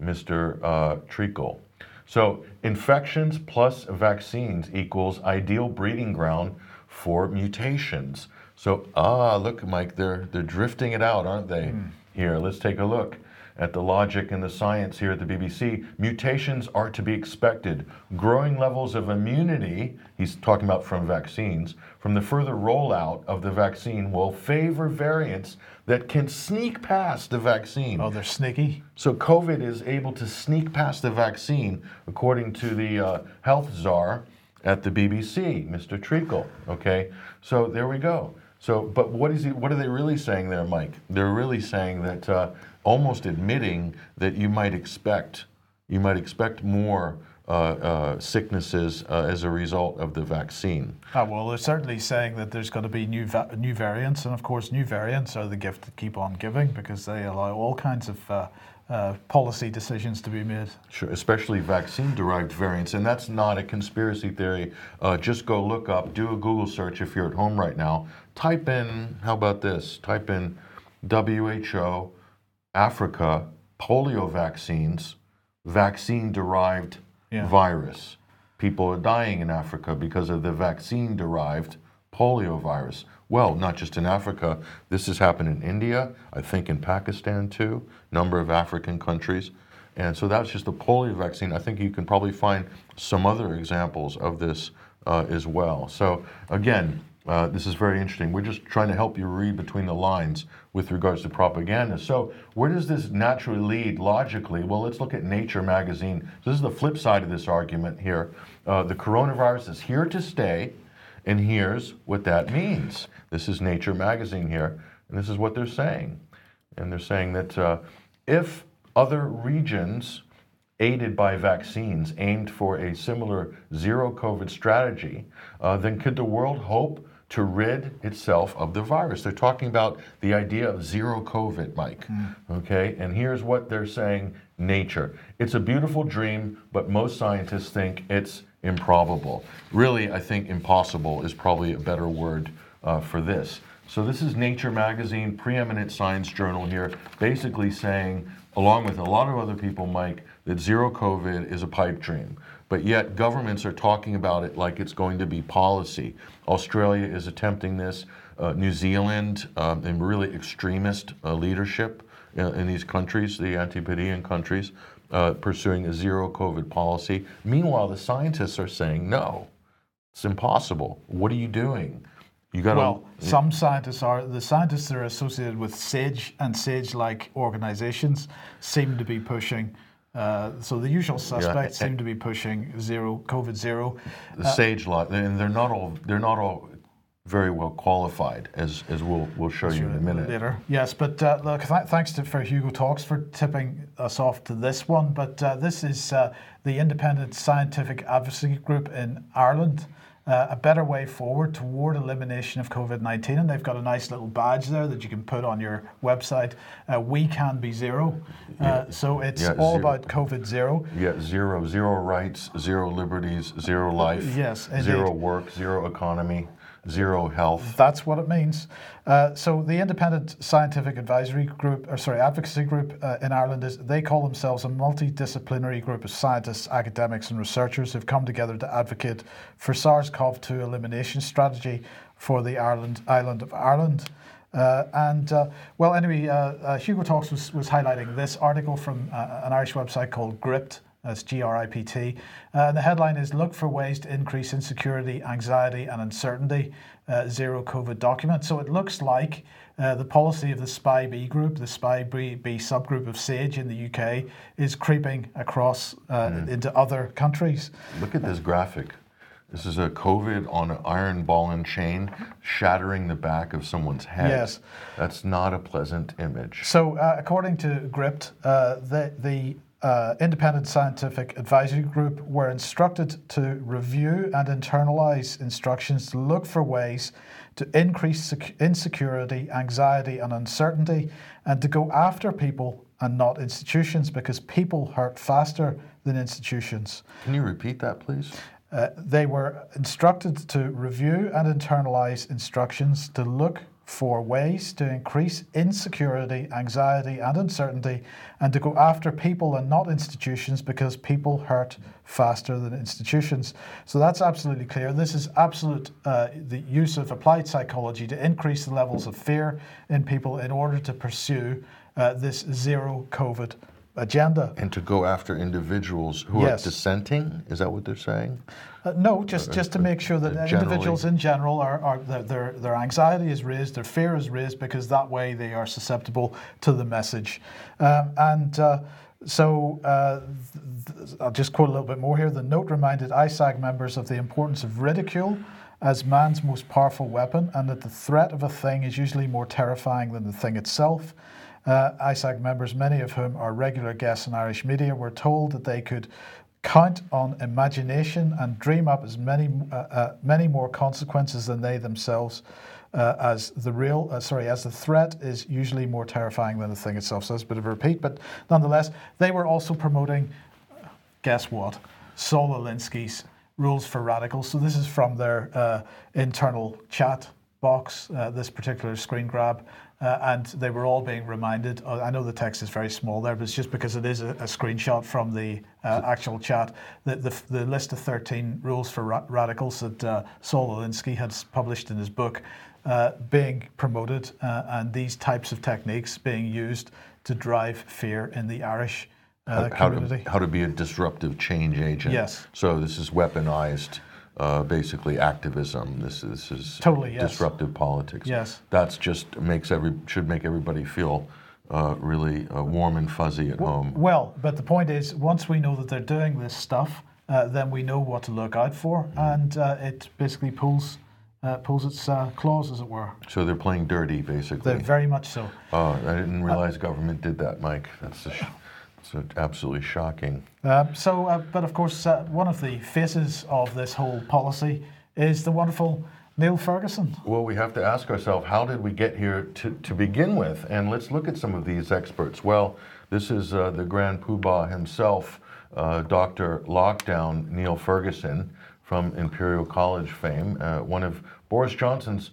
Mister Uh, Treacle. So infections plus vaccines equals ideal breeding ground for mutations. So, ah, look, Mike, they're they're drifting it out, aren't they? Mm. Here, let's take a look. at the logic and the science here at the B B C. Mutations are to be expected. Growing levels of immunity, he's talking about from vaccines, from the further rollout of the vaccine will favor variants that can sneak past the vaccine. Oh, they're sneaky. So COVID is able to sneak past the vaccine, according to the uh, health czar at the B B C, Mister Treacle, okay? So there we go. So, but what is he, what are they really saying there, Mike? They're really saying that, uh, almost admitting that you might expect, you might expect more uh, uh, sicknesses uh, as a result of the vaccine. Ah, well, they're certainly saying that there's going to be new va- new variants, and of course, new variants are the gift that keep on giving because they allow all kinds of uh, uh, policy decisions to be made. Sure, especially vaccine-derived variants, and that's not a conspiracy theory. Uh, just go look up, do a Google search if you're at home right now. Type in, how about this? Type in W H O, Africa, polio vaccines, vaccine-derived yeah. virus. People are dying in Africa because of the vaccine-derived polio virus. Well, not just in Africa. This has happened in India, I think in Pakistan too, number of African countries. And so that's just the polio vaccine. I think you can probably find some other examples of this uh, as well. So again, Uh, this is very interesting. We're just trying to help you read between the lines with regards to propaganda. So where does this naturally lead logically? Well, let's look at Nature magazine. So this is the flip side of this argument here. Uh, the coronavirus is here to stay, and here's what that means. This is Nature magazine here, and this is what they're saying. And they're saying that uh, if other regions aided by vaccines aimed for a similar zero COVID strategy, uh, then could the world hope to rid itself of the virus? They're talking about the idea of zero COVID, Mike, mm. okay? And here's what they're saying, Nature. It's a beautiful dream, but most scientists think it's improbable. Really, I think impossible is probably a better word uh, for this. So this is Nature magazine, preeminent science journal here, basically saying, along with a lot of other people, Mike, that zero COVID is a pipe dream. But yet governments are talking about it like it's going to be policy. Australia is attempting this, uh, New Zealand, um, and really extremist uh, leadership in, in these countries, the Antipodean countries, uh, pursuing a zero COVID policy. Meanwhile, the scientists are saying, no, it's impossible. What are you doing? You gotta, well, some scientists are, the scientists that are associated with Sage and Sage-like organizations seem to be pushing, uh, so the usual suspects yeah. seem to be pushing zero, COVID zero. The uh, Sage-like, and they're not all, they're not all very well qualified, as as we'll we'll show you in a minute. Later, yes, but uh, look, th- thanks to, for Hugo Talks for tipping us off to this one, but uh, this is uh, the Independent Scientific Advocacy Group in Ireland. Uh, a better way forward toward elimination of COVID nineteen, and they've got a nice little badge there that you can put on your website. Uh, we can be zero, uh, yeah. so it's yeah, all zero. About COVID zero. Yeah, zero, zero rights, zero liberties, zero life, yes, zero work, zero economy, zero health. That's what it means. Uh, so the Independent Scientific Advisory Group, or sorry, Advocacy Group uh, in Ireland, is they call themselves a multidisciplinary group of scientists, academics and researchers who've come together to advocate for SARS-C o V two elimination strategy for the Ireland, island of Ireland. Uh, and uh, well, anyway, uh, uh, Hugo Talks was, was highlighting this article from uh, an Irish website called Gripped. That's G R I P T. Uh, the headline is, Look for Ways to Increase Insecurity, Anxiety and Uncertainty, uh, Zero COVID Document. So it looks like uh, the policy of the S P Y B group, the S P Y B subgroup of Sage in the U K, is creeping across uh, mm. into other countries. Look at this graphic. This is a COVID on an iron ball and chain shattering the back of someone's head. Yes. That's not a pleasant image. So uh, according to Gripped, uh, the... the Uh, Independent Scientific Advisory Group were instructed to review and internalize instructions to look for ways to increase sec- insecurity, anxiety and uncertainty, and to go after people and not institutions, because people hurt faster than institutions. Can you repeat that, please? Uh, they were instructed to review and internalize instructions to look for ways to increase insecurity, anxiety and uncertainty, and to go after people and not institutions, because people hurt faster than institutions. So that's absolutely clear. This is absolute uh, the use of applied psychology to increase the levels of fear in people in order to pursue uh, this zero COVID agenda. And to go after individuals who yes. are dissenting? Is that what they're saying? Uh, no, just, uh, just to make sure that generally. individuals in general, are, are their, their anxiety is raised, their fear is raised, because that way they are susceptible to the message. Um, and uh, so uh, th- I'll just quote a little bit more here. The note reminded I SAG members of the importance of ridicule as man's most powerful weapon, and that the threat of a thing is usually more terrifying than the thing itself. Uh, I SAG members, many of whom are regular guests in Irish media, were told that they could count on imagination and dream up as many uh, uh, many more consequences than they themselves, uh, as the real uh, sorry as the threat is usually more terrifying than the thing itself. So that's a bit of a repeat, but nonetheless, they were also promoting, guess what, Saul Alinsky's Rules for Radicals. So this is from their uh, internal chat box, uh, this particular screen grab. Uh, and they were all being reminded, uh, I know the text is very small there, but it's just because it is a, a screenshot from the uh, actual chat, that the, the list of thirteen rules for ra- radicals that uh, Saul Alinsky had published in his book, uh, being promoted, uh, and these types of techniques being used to drive fear in the Irish uh, how, community. How to, how to be a disruptive change agent. Yes. So this is weaponized. Uh, basically, activism. This is, this is totally yes. disruptive politics. Yes, that's just makes every should make everybody feel uh, really uh, warm and fuzzy at well, home. Well, but the point is, once we know that they're doing this stuff, uh, then we know what to look out for, mm-hmm. and uh, it basically pulls uh, pulls its uh, claws, as it were. So they're playing dirty, basically. They're very much so. Oh, I didn't realize uh, government did that, Mike. That's a sh- So absolutely shocking. Uh, so, uh, but of course, uh, one of the faces of this whole policy is the wonderful Neil Ferguson. Well, we have to ask ourselves, how did we get here to, to begin with? And let's look at some of these experts. Well, this is uh, the grand poobah himself, uh, Doctor Lockdown, Neil Ferguson, from Imperial College fame, uh, one of Boris Johnson's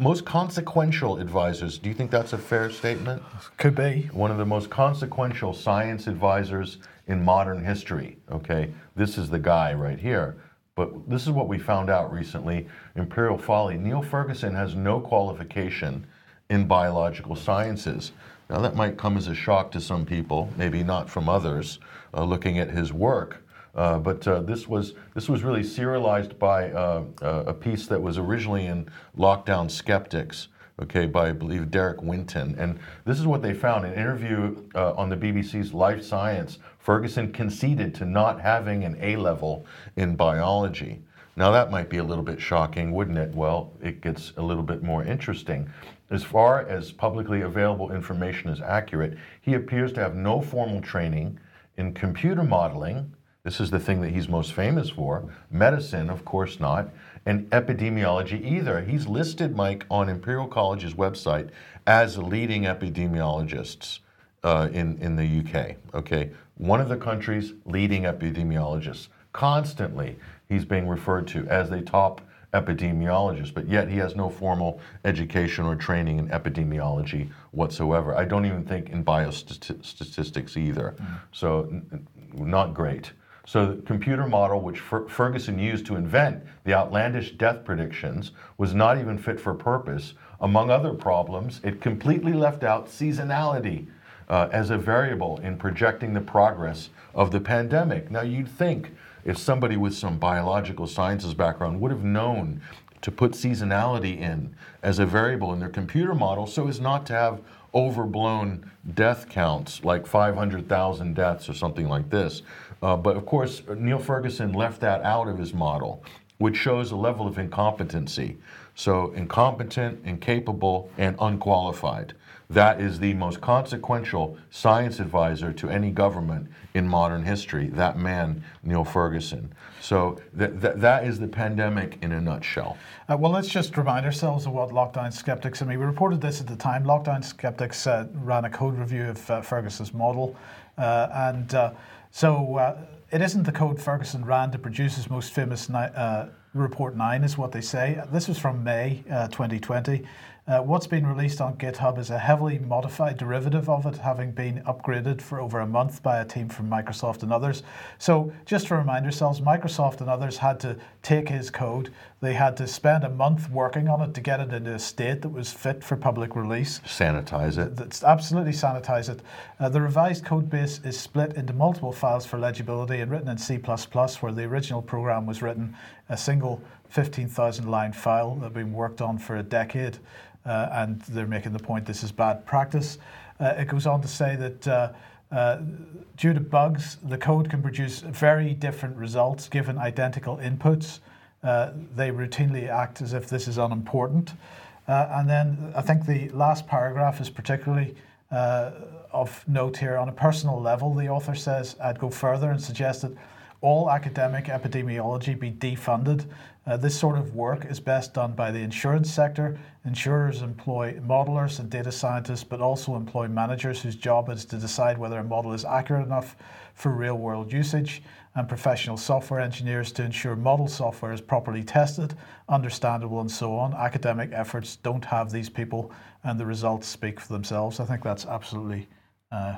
most consequential advisors. Do you think that's a fair statement? Could be. One of the most consequential science advisors in modern history, okay? This is the guy right here. But this is what we found out recently. Imperial folly. Neil Ferguson has no qualification in biological sciences. Now, that might come as a shock to some people, maybe not from others, uh, looking at his work. Uh, but uh, this was this was really serialized by uh, uh, a piece that was originally in Lockdown Skeptics, okay, by I believe Derek Winton, and this is what they found. In an interview uh, on the B B C's Life Science, Ferguson conceded to not having an A level in biology. Now that might be a little bit shocking, wouldn't it? Well, it gets a little bit more interesting. As far as publicly available information is accurate, he appears to have no formal training in computer modeling. This is the thing that he's most famous for. Medicine, of course not, and epidemiology either. He's listed, Mike, on Imperial College's website as leading epidemiologists uh, in, in the U K, okay? One of the country's leading epidemiologists. Constantly, he's being referred to as the top epidemiologist, but yet he has no formal education or training in epidemiology whatsoever. I don't even think in biostatistics either, mm. so n- not great. So the computer model which Fer- Ferguson used to invent the outlandish death predictions was not even fit for purpose. Among other problems, it completely left out seasonality uh, as a variable in projecting the progress of the pandemic. Now you'd think if somebody with some biological sciences background would have known to put seasonality in as a variable in their computer model so as not to have overblown death counts like five hundred thousand deaths or something like this. Uh, but of course, Neil Ferguson left that out of his model, which shows a level of incompetency. So incompetent, incapable, and unqualified. That is the most consequential science advisor to any government in modern history, that man, Neil Ferguson. So that th- that is the pandemic in a nutshell. Uh, well, let's just remind ourselves of what Lockdown Skeptics, I mean, we reported this at the time. Lockdown Skeptics uh, ran a code review of uh, Ferguson's model. Uh, and uh, so uh, it isn't the code Ferguson ran to produce his most famous ni- uh, Report nine is what they say. This was from May uh, twenty twenty. Uh, what's been released on GitHub is a heavily modified derivative of it, having been upgraded for over a month by a team from Microsoft and others. So just to remind ourselves, Microsoft and others had to take his code. They had to spend a month working on it to get it into a state that was fit for public release. Sanitize it. That's absolutely sanitize it. Uh, the revised code base is split into multiple files for legibility and written in C plus plus, where the original program was written a single fifteen thousand line file that had been worked on for a decade. Uh, and they're making the point this is bad practice. Uh, it goes on to say that uh, uh, due to bugs, the code can produce very different results given identical inputs. Uh, they routinely act as if this is unimportant. Uh, and then I think the last paragraph is particularly uh, of note here. On a personal level, the author says, I'd go further and suggest that all academic epidemiology be defunded. Uh, this sort of work is best done by the insurance sector. Insurers employ modelers and data scientists, but also employ managers whose job is to decide whether a model is accurate enough for real-world usage, and professional software engineers to ensure model software is properly tested, understandable, and so on. Academic efforts don't have these people, and the results speak for themselves. I think that's absolutely uh,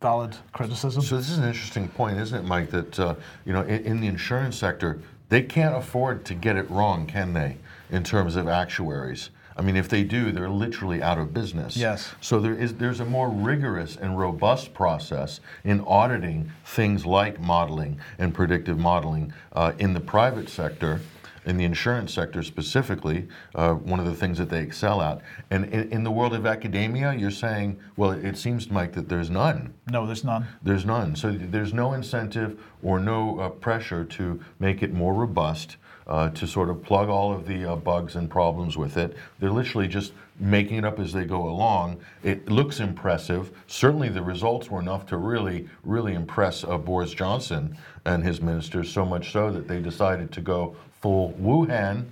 valid criticism. So this is an interesting point, isn't it, Mike, that uh, you know, in, in the insurance sector, they can't afford to get it wrong, can they, in terms of actuaries? I mean, if they do, they're literally out of business. Yes. So there is, there's a more rigorous and robust process in auditing things like modeling and predictive modeling uh, in the private sector, in the insurance sector specifically, uh, one of the things that they excel at. And in, in the world of academia, you're saying, well, it seems, Mike, that there's none. No, there's none. There's none. So there's no incentive or no uh, pressure to make it more robust, Uh, to sort of plug all of the uh, bugs and problems with it. They're literally just making it up as they go along. It looks impressive. Certainly the results were enough to really, really impress uh, Boris Johnson and his ministers, so much so that they decided to go full Wuhan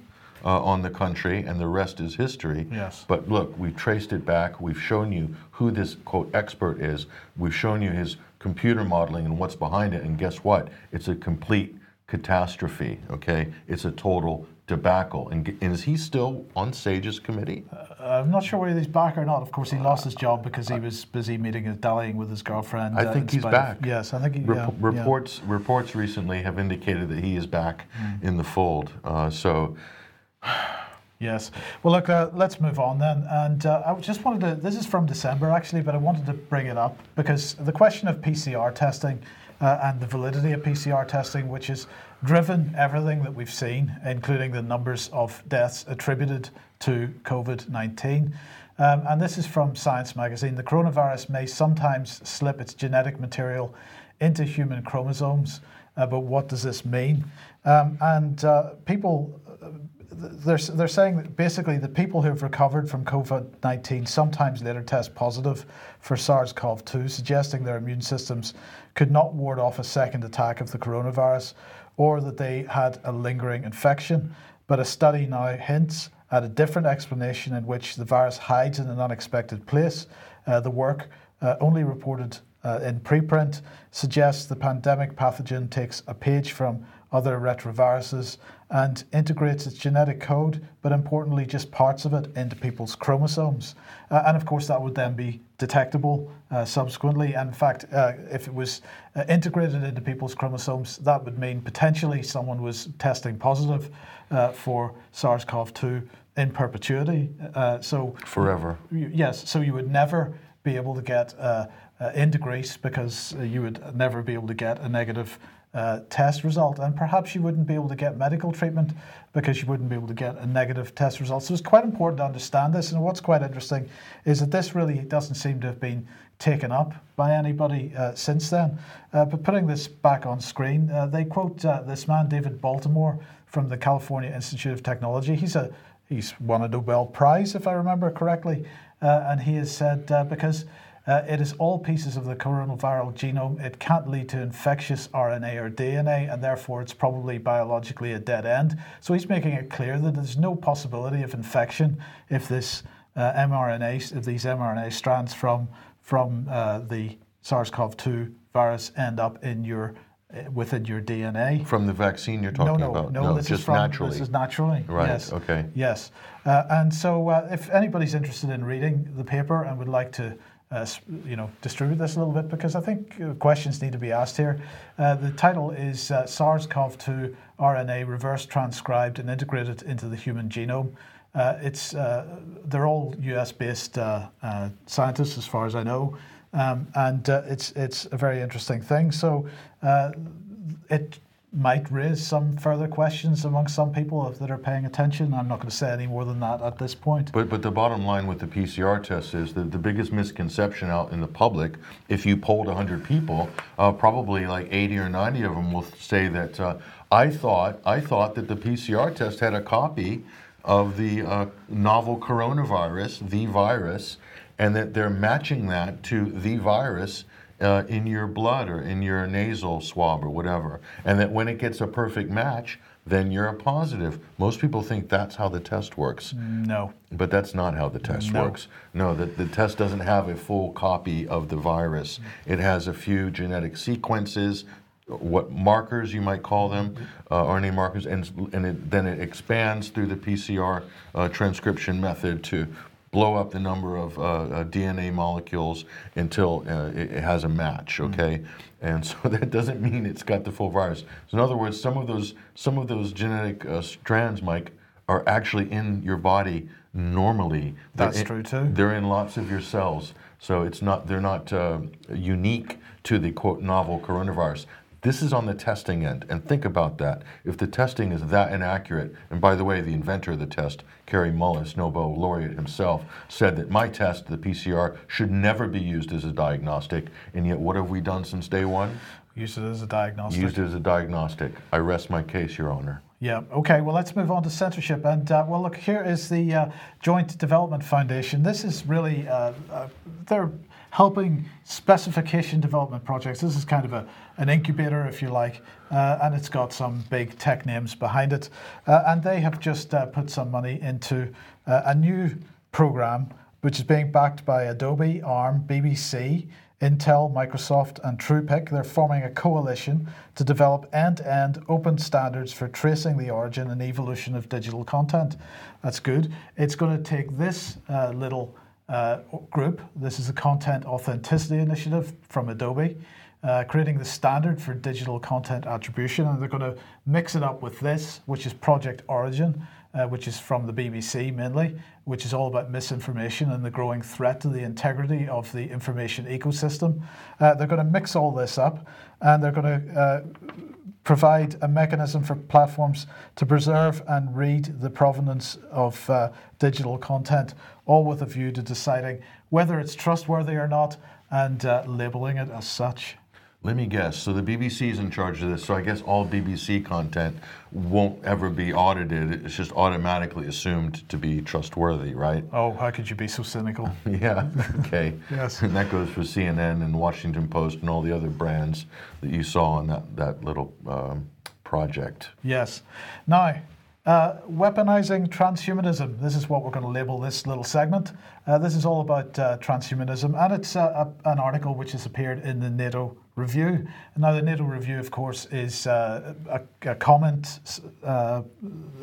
uh, on the country, and the rest is history. Yes. But look, we've traced it back. We've shown you who this, quote, expert is. We've shown you his computer modeling and what's behind it, and guess what? It's a complete catastrophe, okay? It's a total debacle. And, and is he still on Sage's committee? Uh, I'm not sure whether he's back or not. Of course, he lost his job because he was busy meeting and dallying with his girlfriend. I uh, think he's back. Of, yes, I think he, Rep- yeah, reports yeah. Reports recently have indicated that he is back mm. in the fold. Uh, so. Yes. Well, look, uh, let's move on then. And uh, I just wanted to, this is from December actually, but I wanted to bring it up because the question of P C R testing Uh, and the validity of P C R testing, which has driven everything that we've seen, including the numbers of deaths attributed to COVID nineteen. Um, and this is from Science magazine. The coronavirus may sometimes slip its genetic material into human chromosomes, uh, but what does this mean? Um, and uh, people, they're, they're saying that basically the people who have recovered from COVID nineteen sometimes later test positive for SARS-C o V two, suggesting their immune systems could not ward off a second attack of the coronavirus, or that they had a lingering infection. But a study now hints at a different explanation in which the virus hides in an unexpected place. Uh, the work, uh, only reported uh, in preprint, suggests the pandemic pathogen takes a page from other retroviruses and integrates its genetic code, but importantly just parts of it, into people's chromosomes. Uh, and of course that would then be detectable uh, subsequently. And in fact, uh, if it was uh, integrated into people's chromosomes, that would mean potentially someone was testing positive uh, for SARS-C o V two in perpetuity. Uh, so forever. You, yes. So you would never be able to get uh, uh, into Greece, because you would never be able to get a negative Uh, test result, and perhaps you wouldn't be able to get medical treatment because you wouldn't be able to get a negative test result. So it's quite important to understand this, and what's quite interesting is that this really doesn't seem to have been taken up by anybody uh, since then. Uh, but putting this back on screen, uh, they quote uh, this man, David Baltimore, from the California Institute of Technology. He's a he's won a Nobel Prize, if I remember correctly, uh, and he has said uh, because Uh, it is all pieces of the coronaviral genome. It can't lead to infectious R N A or D N A, and therefore it's probably biologically a dead end. So he's making it clear that there's no possibility of infection if this uh, mRNA, if these mRNA strands from from uh, the SARS-C o V two virus end up in your within your D N A. From the vaccine you're talking no, no, about? No, no, this just is from, naturally. This is naturally. Right, yes. okay. Yes. Uh, and so uh, if anybody's interested in reading the paper and would like to Uh, you know, distribute this a little bit, because I think uh, questions need to be asked here. Uh, the title is uh, SARS-C o V two R N A reverse transcribed and integrated into the human genome. Uh, it's uh, they're all U S-based uh, uh, scientists, as far as I know, um, and uh, it's it's a very interesting thing. So uh, it might raise some further questions among some people that are paying attention. I'm not going to say any more than that at this point. But but the bottom line with the P C R test is that the biggest misconception out in the public, if you polled one hundred people, uh, probably like eighty or ninety of them will say that uh, I thought I thought that the P C R test had a copy of the uh, novel coronavirus, the virus, and that they're matching that to the virus Uh, in your blood or in your nasal swab or whatever, and that when it gets a perfect match, then you're a positive. Most people think that's how the test works. No. But that's not how the test no. works. No, the, the test doesn't have a full copy of the virus. It has a few genetic sequences, what markers you might call them, uh, R N A markers, and, and it, then it expands through the P C R uh, transcription method to blow up the number of uh, uh, D N A molecules until uh, it, it has a match, okay? Mm. And so that doesn't mean it's got the full virus. So in other words, some of those some of those genetic uh, strands, Mike, are actually in your body normally. That's in, true too. They're in lots of your cells, so it's not they're not uh, unique to the quote novel coronavirus. This is on the testing end, and think about that. If the testing is that inaccurate, and by the way, the inventor of the test, Cary Mullis, Nobel laureate himself, said that my test, the P C R, should never be used as a diagnostic, and yet what have we done since day one? Used it as a diagnostic. Used it as a diagnostic. I rest my case, Your Honor. Yeah, okay, well, let's move on to censorship. And, uh, well, look, here is the uh, Joint Development Foundation. This is really, uh, uh, they're helping specification development projects. This is kind of a an incubator, if you like, uh, and it's got some big tech names behind it. Uh, and they have just uh, put some money into uh, a new program, which is being backed by Adobe, ARM, B B C, Intel, Microsoft, and TruePic. They're forming a coalition to develop end-to-end open standards for tracing the origin and evolution of digital content. That's good. It's going to take this uh, little Uh, group. This is the Content Authenticity Initiative from Adobe, uh, creating the standard for digital content attribution, and they're going to mix it up with this, which is Project Origin, uh, which is from the B B C mainly, which is all about misinformation and the growing threat to the integrity of the information ecosystem. Uh, they're going to mix all this up, and they're going to uh, provide a mechanism for platforms to preserve and read the provenance of uh, digital content, all with a view to deciding whether it's trustworthy or not and uh, labeling it as such. Let me guess, so the B B C is in charge of this, so I guess all B B C content won't ever be audited, it's just automatically assumed to be trustworthy, right? Oh, how could you be so cynical? Yeah, okay. Yes. And that goes for C N N and Washington Post and all the other brands that you saw on that, that little um, project. Yes. Now, uh, weaponizing transhumanism. This is what we're going to label this little segment. Uh, this is all about uh, transhumanism, and it's uh, a, an article which has appeared in the NATO Review. Now, the NATO Review, of course, is uh, a, a comment. Uh,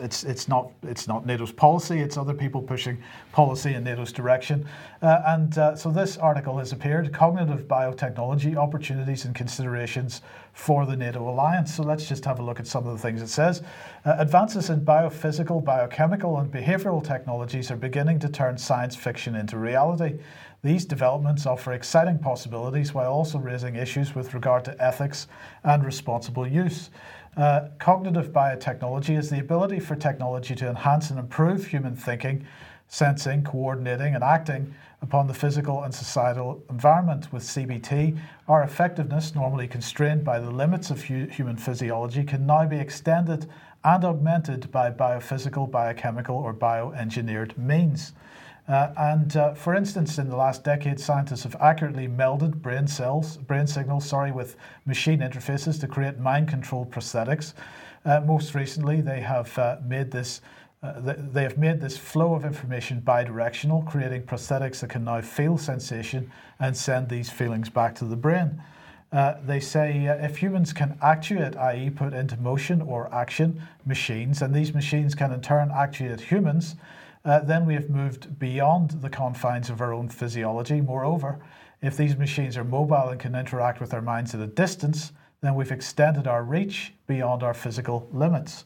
it's it's not it's not NATO's policy. It's other people pushing policy in NATO's direction. Uh, and uh, so this article has appeared: Cognitive Biotechnology Opportunities and Considerations for the NATO Alliance. So let's just have a look at some of the things it says. Uh, advances in biophysical, biochemical, and behavioral technologies are beginning to turn science fiction into reality. These developments offer exciting possibilities while also raising issues with regard to ethics and responsible use. Uh, cognitive biotechnology is the ability for technology to enhance and improve human thinking, sensing, coordinating, and acting upon the physical and societal environment. With C B T, our effectiveness, normally constrained by the limits of hu- human physiology, can now be extended and augmented by biophysical, biochemical, or bioengineered means. Uh, and uh, for instance, in the last decade, scientists have accurately melded brain cells, brain signals, sorry, with machine interfaces to create mind-controlled prosthetics. Uh, most recently, they have uh, made this. Uh, th- they have made this flow of information bidirectional, creating prosthetics that can now feel sensation and send these feelings back to the brain. Uh, they say uh, if humans can actuate, that is put into motion or action, machines, and these machines can in turn actuate humans, uh, then we have moved beyond the confines of our own physiology. Moreover, if these machines are mobile and can interact with our minds at a distance, then we've extended our reach beyond our physical limits.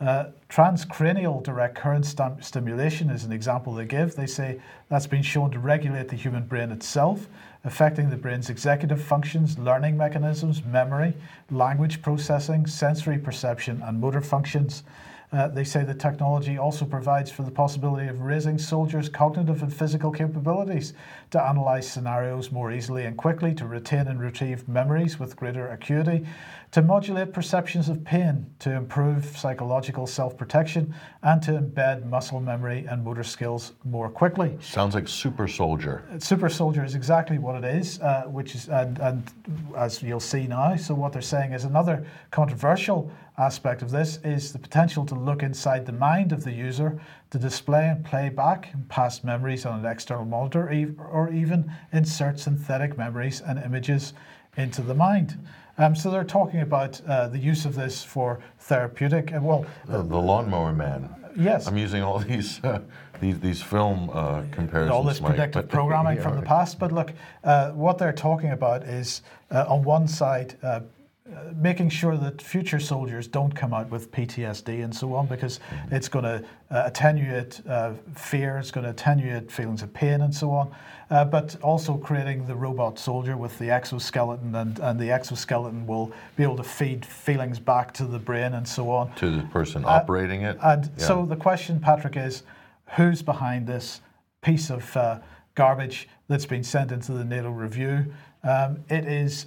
Uh, transcranial direct current st- stimulation is an example they give. They say that's been shown to regulate the human brain itself, affecting the brain's executive functions, learning mechanisms, memory, language processing, sensory perception, and motor functions. Uh, they say the technology also provides for the possibility of raising soldiers' cognitive and physical capabilities to analyse scenarios more easily and quickly, to retain and retrieve memories with greater acuity, to modulate perceptions of pain, to improve psychological self-protection, and to embed muscle memory and motor skills more quickly. Sounds like super soldier. Super soldier is exactly what it is, uh, which is, and, and as you'll see now. So what they're saying is another controversial aspect of this is the potential to look inside the mind of the user, to display and play back past memories on an external monitor, or even insert synthetic memories and images into the mind. Um, so they're talking about uh, the use of this for therapeutic. Uh, well, the, the lawnmower man. Yes. I'm using all these uh, these these film uh, comparisons. All this predictive Mike, programming yeah, from the past. But look, uh, what they're talking about is uh, on one side. Uh, Uh, making sure that future soldiers don't come out with P T S D and so on, because it's going to uh, attenuate uh, fear, it's going to attenuate feelings of pain and so on, uh, but also creating the robot soldier with the exoskeleton, and, and the exoskeleton will be able to feed feelings back to the brain and so on. To the person operating uh, it. And yeah. So the question, Patrick, is who's behind this piece of uh, garbage that's been sent into the NATO review? Um, it is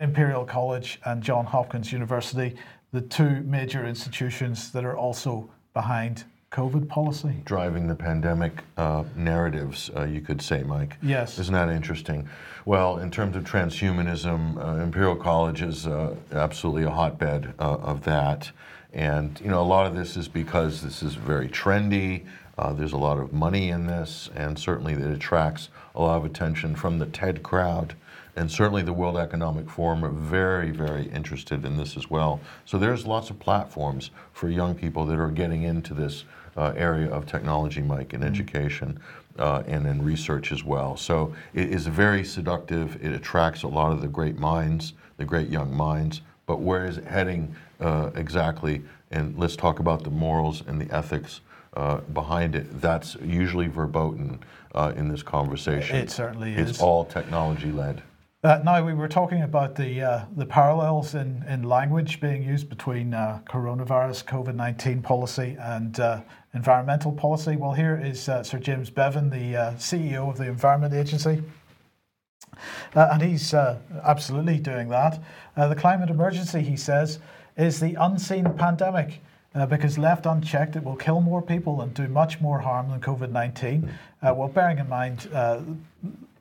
Imperial College and Johns Hopkins University, the two major institutions that are also behind COVID policy. Driving the pandemic uh, narratives, uh, you could say, Mike. Yes. Isn't that interesting? Well, in terms of transhumanism, uh, Imperial College is uh, absolutely a hotbed uh, of that. And, you know, a lot of this is because this is very trendy. Uh, there's a lot of money in this, and certainly it attracts a lot of attention from the TED crowd. And certainly the World Economic Forum are very, very interested in this as well. So there's lots of platforms for young people that are getting into this uh, area of technology, Mike, in education uh, and in research as well. So it is very seductive. It attracts a lot of the great minds, the great young minds. But where is it heading uh, exactly? And let's talk about the morals and the ethics Uh, behind it. That's usually verboten uh, in this conversation. It certainly is. It's all technology-led. Uh, now, we were talking about the uh, the parallels in, in language being used between uh, coronavirus, COVID nineteen policy and uh, environmental policy. Well, here is uh, Sir James Bevan, the uh, C E O of the Environment Agency. Uh, and he's uh, absolutely doing that. Uh, the climate emergency, he says, is the unseen pandemic. Uh, because left unchecked, it will kill more people and do much more harm than COVID nineteen. Uh, well, bearing in mind, uh,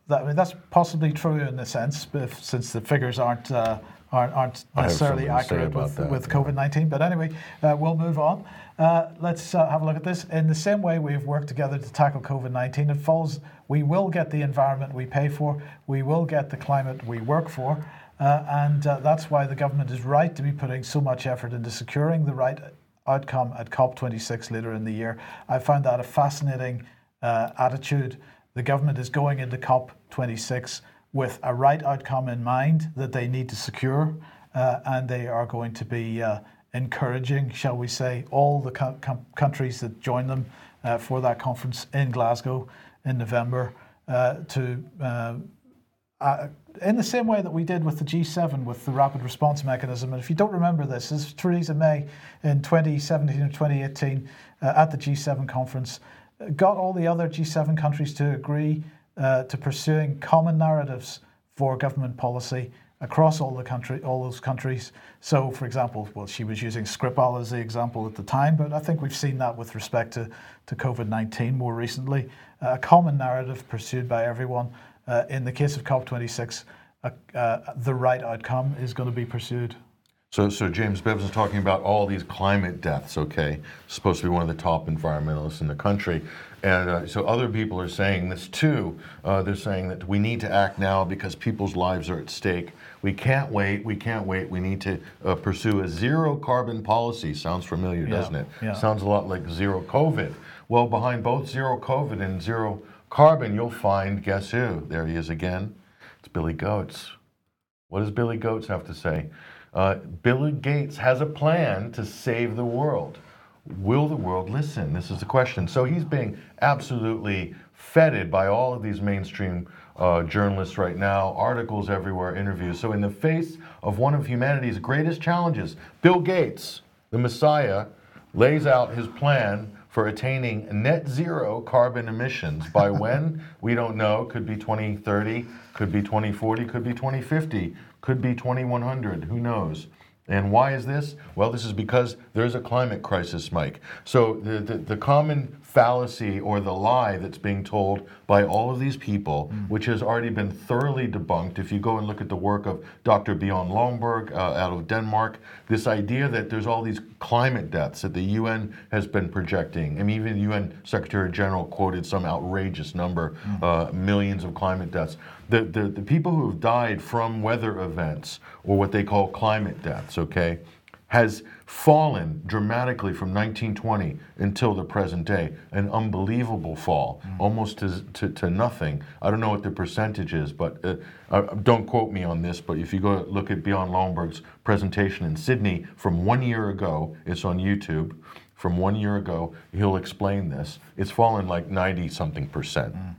that I mean, that's possibly true in a sense, if, since the figures aren't uh, aren't, aren't necessarily accurate with, with COVID nineteen. But anyway, uh, we'll move on. Uh, let's uh, have a look at this. In the same way we have worked together to tackle COVID nineteen, it follows we will get the environment we pay for, we will get the climate we work for, uh, and uh, that's why the government is right to be putting so much effort into securing the right outcome at COP twenty-six later in the year. I found that a fascinating uh, attitude. The government is going into COP twenty-six with a right outcome in mind that they need to secure, uh, and they are going to be uh, encouraging, shall we say, all the com- com- countries that join them uh, for that conference in Glasgow in November uh, to uh, Uh, in the same way that we did with the G seven, with the rapid response mechanism. And if you don't remember this, this is Theresa May in twenty seventeen or twenty eighteen uh, at the G seven conference, got all the other G seven countries to agree uh, to pursuing common narratives for government policy across all the country, all those countries. So, for example, well, she was using Skripal as the example at the time, but I think we've seen that with respect to, to COVID nineteen more recently. Uh, a common narrative pursued by everyone. Uh, in the case of COP twenty-six, uh, uh, the right outcome is going to be pursued. So, so James Bevins is talking about all these climate deaths, okay? Supposed to be one of the top environmentalists in the country. And uh, so other people are saying this too. Uh, they're saying that we need to act now because people's lives are at stake. We can't wait, we can't wait. We need to uh, pursue a zero carbon policy. Sounds familiar, yeah, doesn't it? Yeah. Sounds a lot like zero COVID. Well, behind both zero COVID and zero carbon, you'll find, guess who? There he is again. It's Billy Goats. What does Billy Goats have to say? Uh, Bill Gates has a plan to save the world. Will the world listen? This is the question. So he's being absolutely feted by all of these mainstream uh, journalists right now, articles everywhere, interviews. So in the face of one of humanity's greatest challenges, Bill Gates, the Messiah, lays out his plan for attaining net zero carbon emissions. By when? We don't know. Could be twenty thirty, could be twenty forty, could be twenty fifty, could be twenty one hundred, who knows? And why is this? Well, this is because there's a climate crisis, Mike. So the, the, the common fallacy or the lie that's being told by all of these people, mm. which has already been thoroughly debunked. If you go and look at the work of Doctor Bjorn Lomborg uh, out of Denmark, this idea that there's all these climate deaths that the U N has been projecting. I mean, even the U N Secretary General quoted some outrageous number, mm. uh, millions of climate deaths. The, the, the people who have died from weather events, or what they call climate deaths, okay, has fallen dramatically from nineteen twenty until the present day, an unbelievable fall, mm. almost to, to, to nothing. I don't know what the percentage is, but uh, uh, don't quote me on this, but if you go look at Bjorn Lomborg's presentation in Sydney from one year ago, it's on YouTube, from one year ago, he'll explain this. It's fallen like ninety something percent. Mm.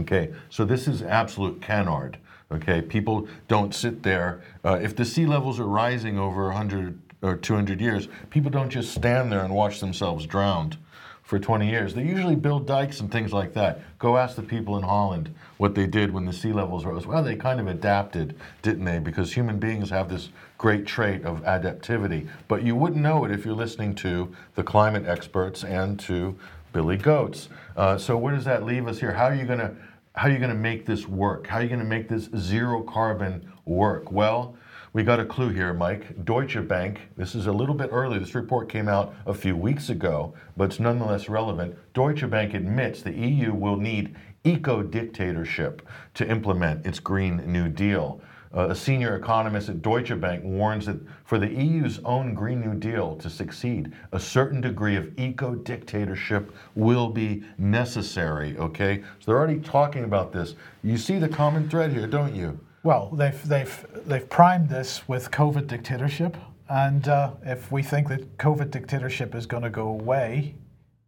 Okay, so this is absolute canard. Okay, people don't sit there. Uh, if the sea levels are rising over one hundred or two hundred years, people don't just stand there and watch themselves drowned for twenty years. They usually build dikes and things like that. Go ask the people in Holland what they did when the sea levels rose. Well, they kind of adapted, didn't they? Because human beings have this great trait of adaptivity. But you wouldn't know it if you're listening to the climate experts and to Billy Goats. Uh, so where does that leave us here? How are you going to How are you going to make this work? How are you going to make this zero carbon work? Well, we got a clue here, Mike. Deutsche Bank, this is a little bit early. This report came out a few weeks ago, but it's nonetheless relevant. Deutsche Bank admits the E U will need eco-dictatorship to implement its Green New Deal. Uh, a senior economist at Deutsche Bank warns that for the E U's own Green New Deal to succeed, a certain degree of eco-dictatorship will be necessary, okay? So they're already talking about this. You see the common thread here, don't you? Well, they've they've they've primed this with COVID dictatorship, and uh, if we think that COVID dictatorship is going to go away,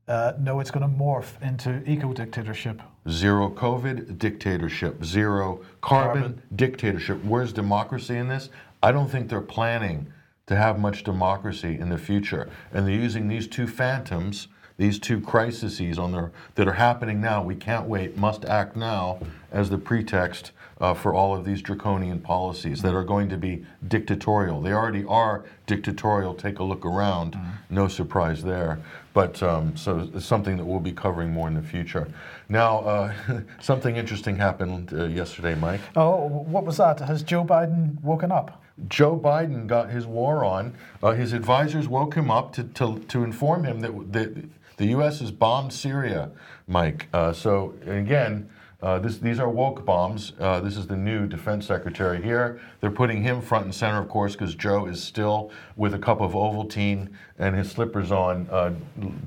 uh, no, it's going to morph into eco-dictatorship. Zero COVID dictatorship, zero carbon, carbon dictatorship. Where's democracy in this? I don't think they're planning to have much democracy in the future. And they're using these two phantoms, these two crises on their, that are happening now, we can't wait, must act now, as the pretext uh, for all of these draconian policies mm-hmm. that are going to be dictatorial. They already are dictatorial. Take a look around, mm-hmm. no surprise there. But um, so it's something that we'll be covering more in the future. Now, uh, something interesting happened uh, yesterday, Mike. Oh, what was that? Has Joe Biden woken up? Joe Biden got his war on. Uh, his advisors woke him up to to, to inform him that, that the U S has bombed Syria, Mike. Uh, so again, uh, this, these are woke bombs. Uh, this is the new defense secretary here. They're putting him front and center, of course, because Joe is still with a cup of Ovaltine and his slippers on, uh,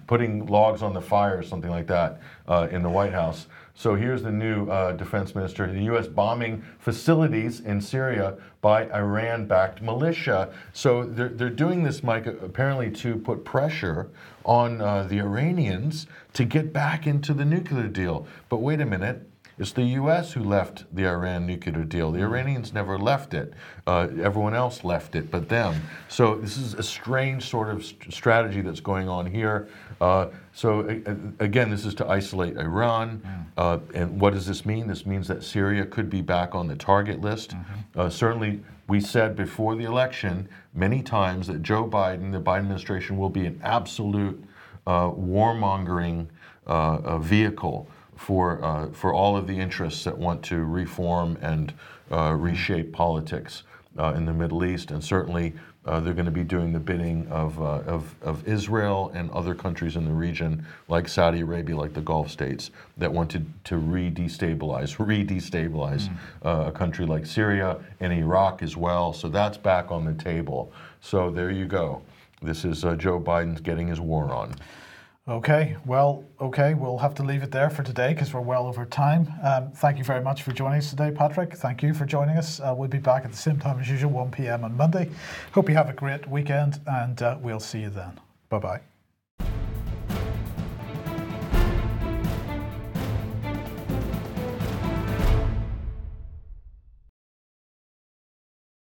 putting logs on the fire or something like that uh, in the White House. So here's the new uh, defense minister. The U S bombing facilities in Syria by Iran-backed militia. So they're, they're doing this, Mike, apparently to put pressure on uh, the Iranians to get back into the nuclear deal. But wait a minute. It's the U S who left the Iran nuclear deal. The Iranians never left it. Uh, everyone else left it but them. So this is a strange sort of st- strategy that's going on here. Uh, so a- again, this is to isolate Iran. Uh, and what does this mean? This means that Syria could be back on the target list. Mm-hmm. Uh, certainly, we said before the election many times that Joe Biden, the Biden administration, will be an absolute uh, warmongering uh, uh, vehicle for uh, for all of the interests that want to reform and uh, reshape politics. uh, in the Middle East, and certainly uh, they're going to be doing the bidding of, uh, of of Israel and other countries in the region, like Saudi Arabia, like the Gulf states, that wanted to re-destabilize, re-destabilize mm. uh, a country like Syria and Iraq as well. So that's back on the table. So there you go. This is uh, Joe Biden's getting his war on. Okay, well, okay, we'll have to leave it there for today because we're well over time. Um, thank you very much for joining us today, Patrick. Thank you for joining us. Uh, we'll be back at the same time as usual, one p.m. on Monday. Hope you have a great weekend, and uh, we'll see you then. Bye-bye.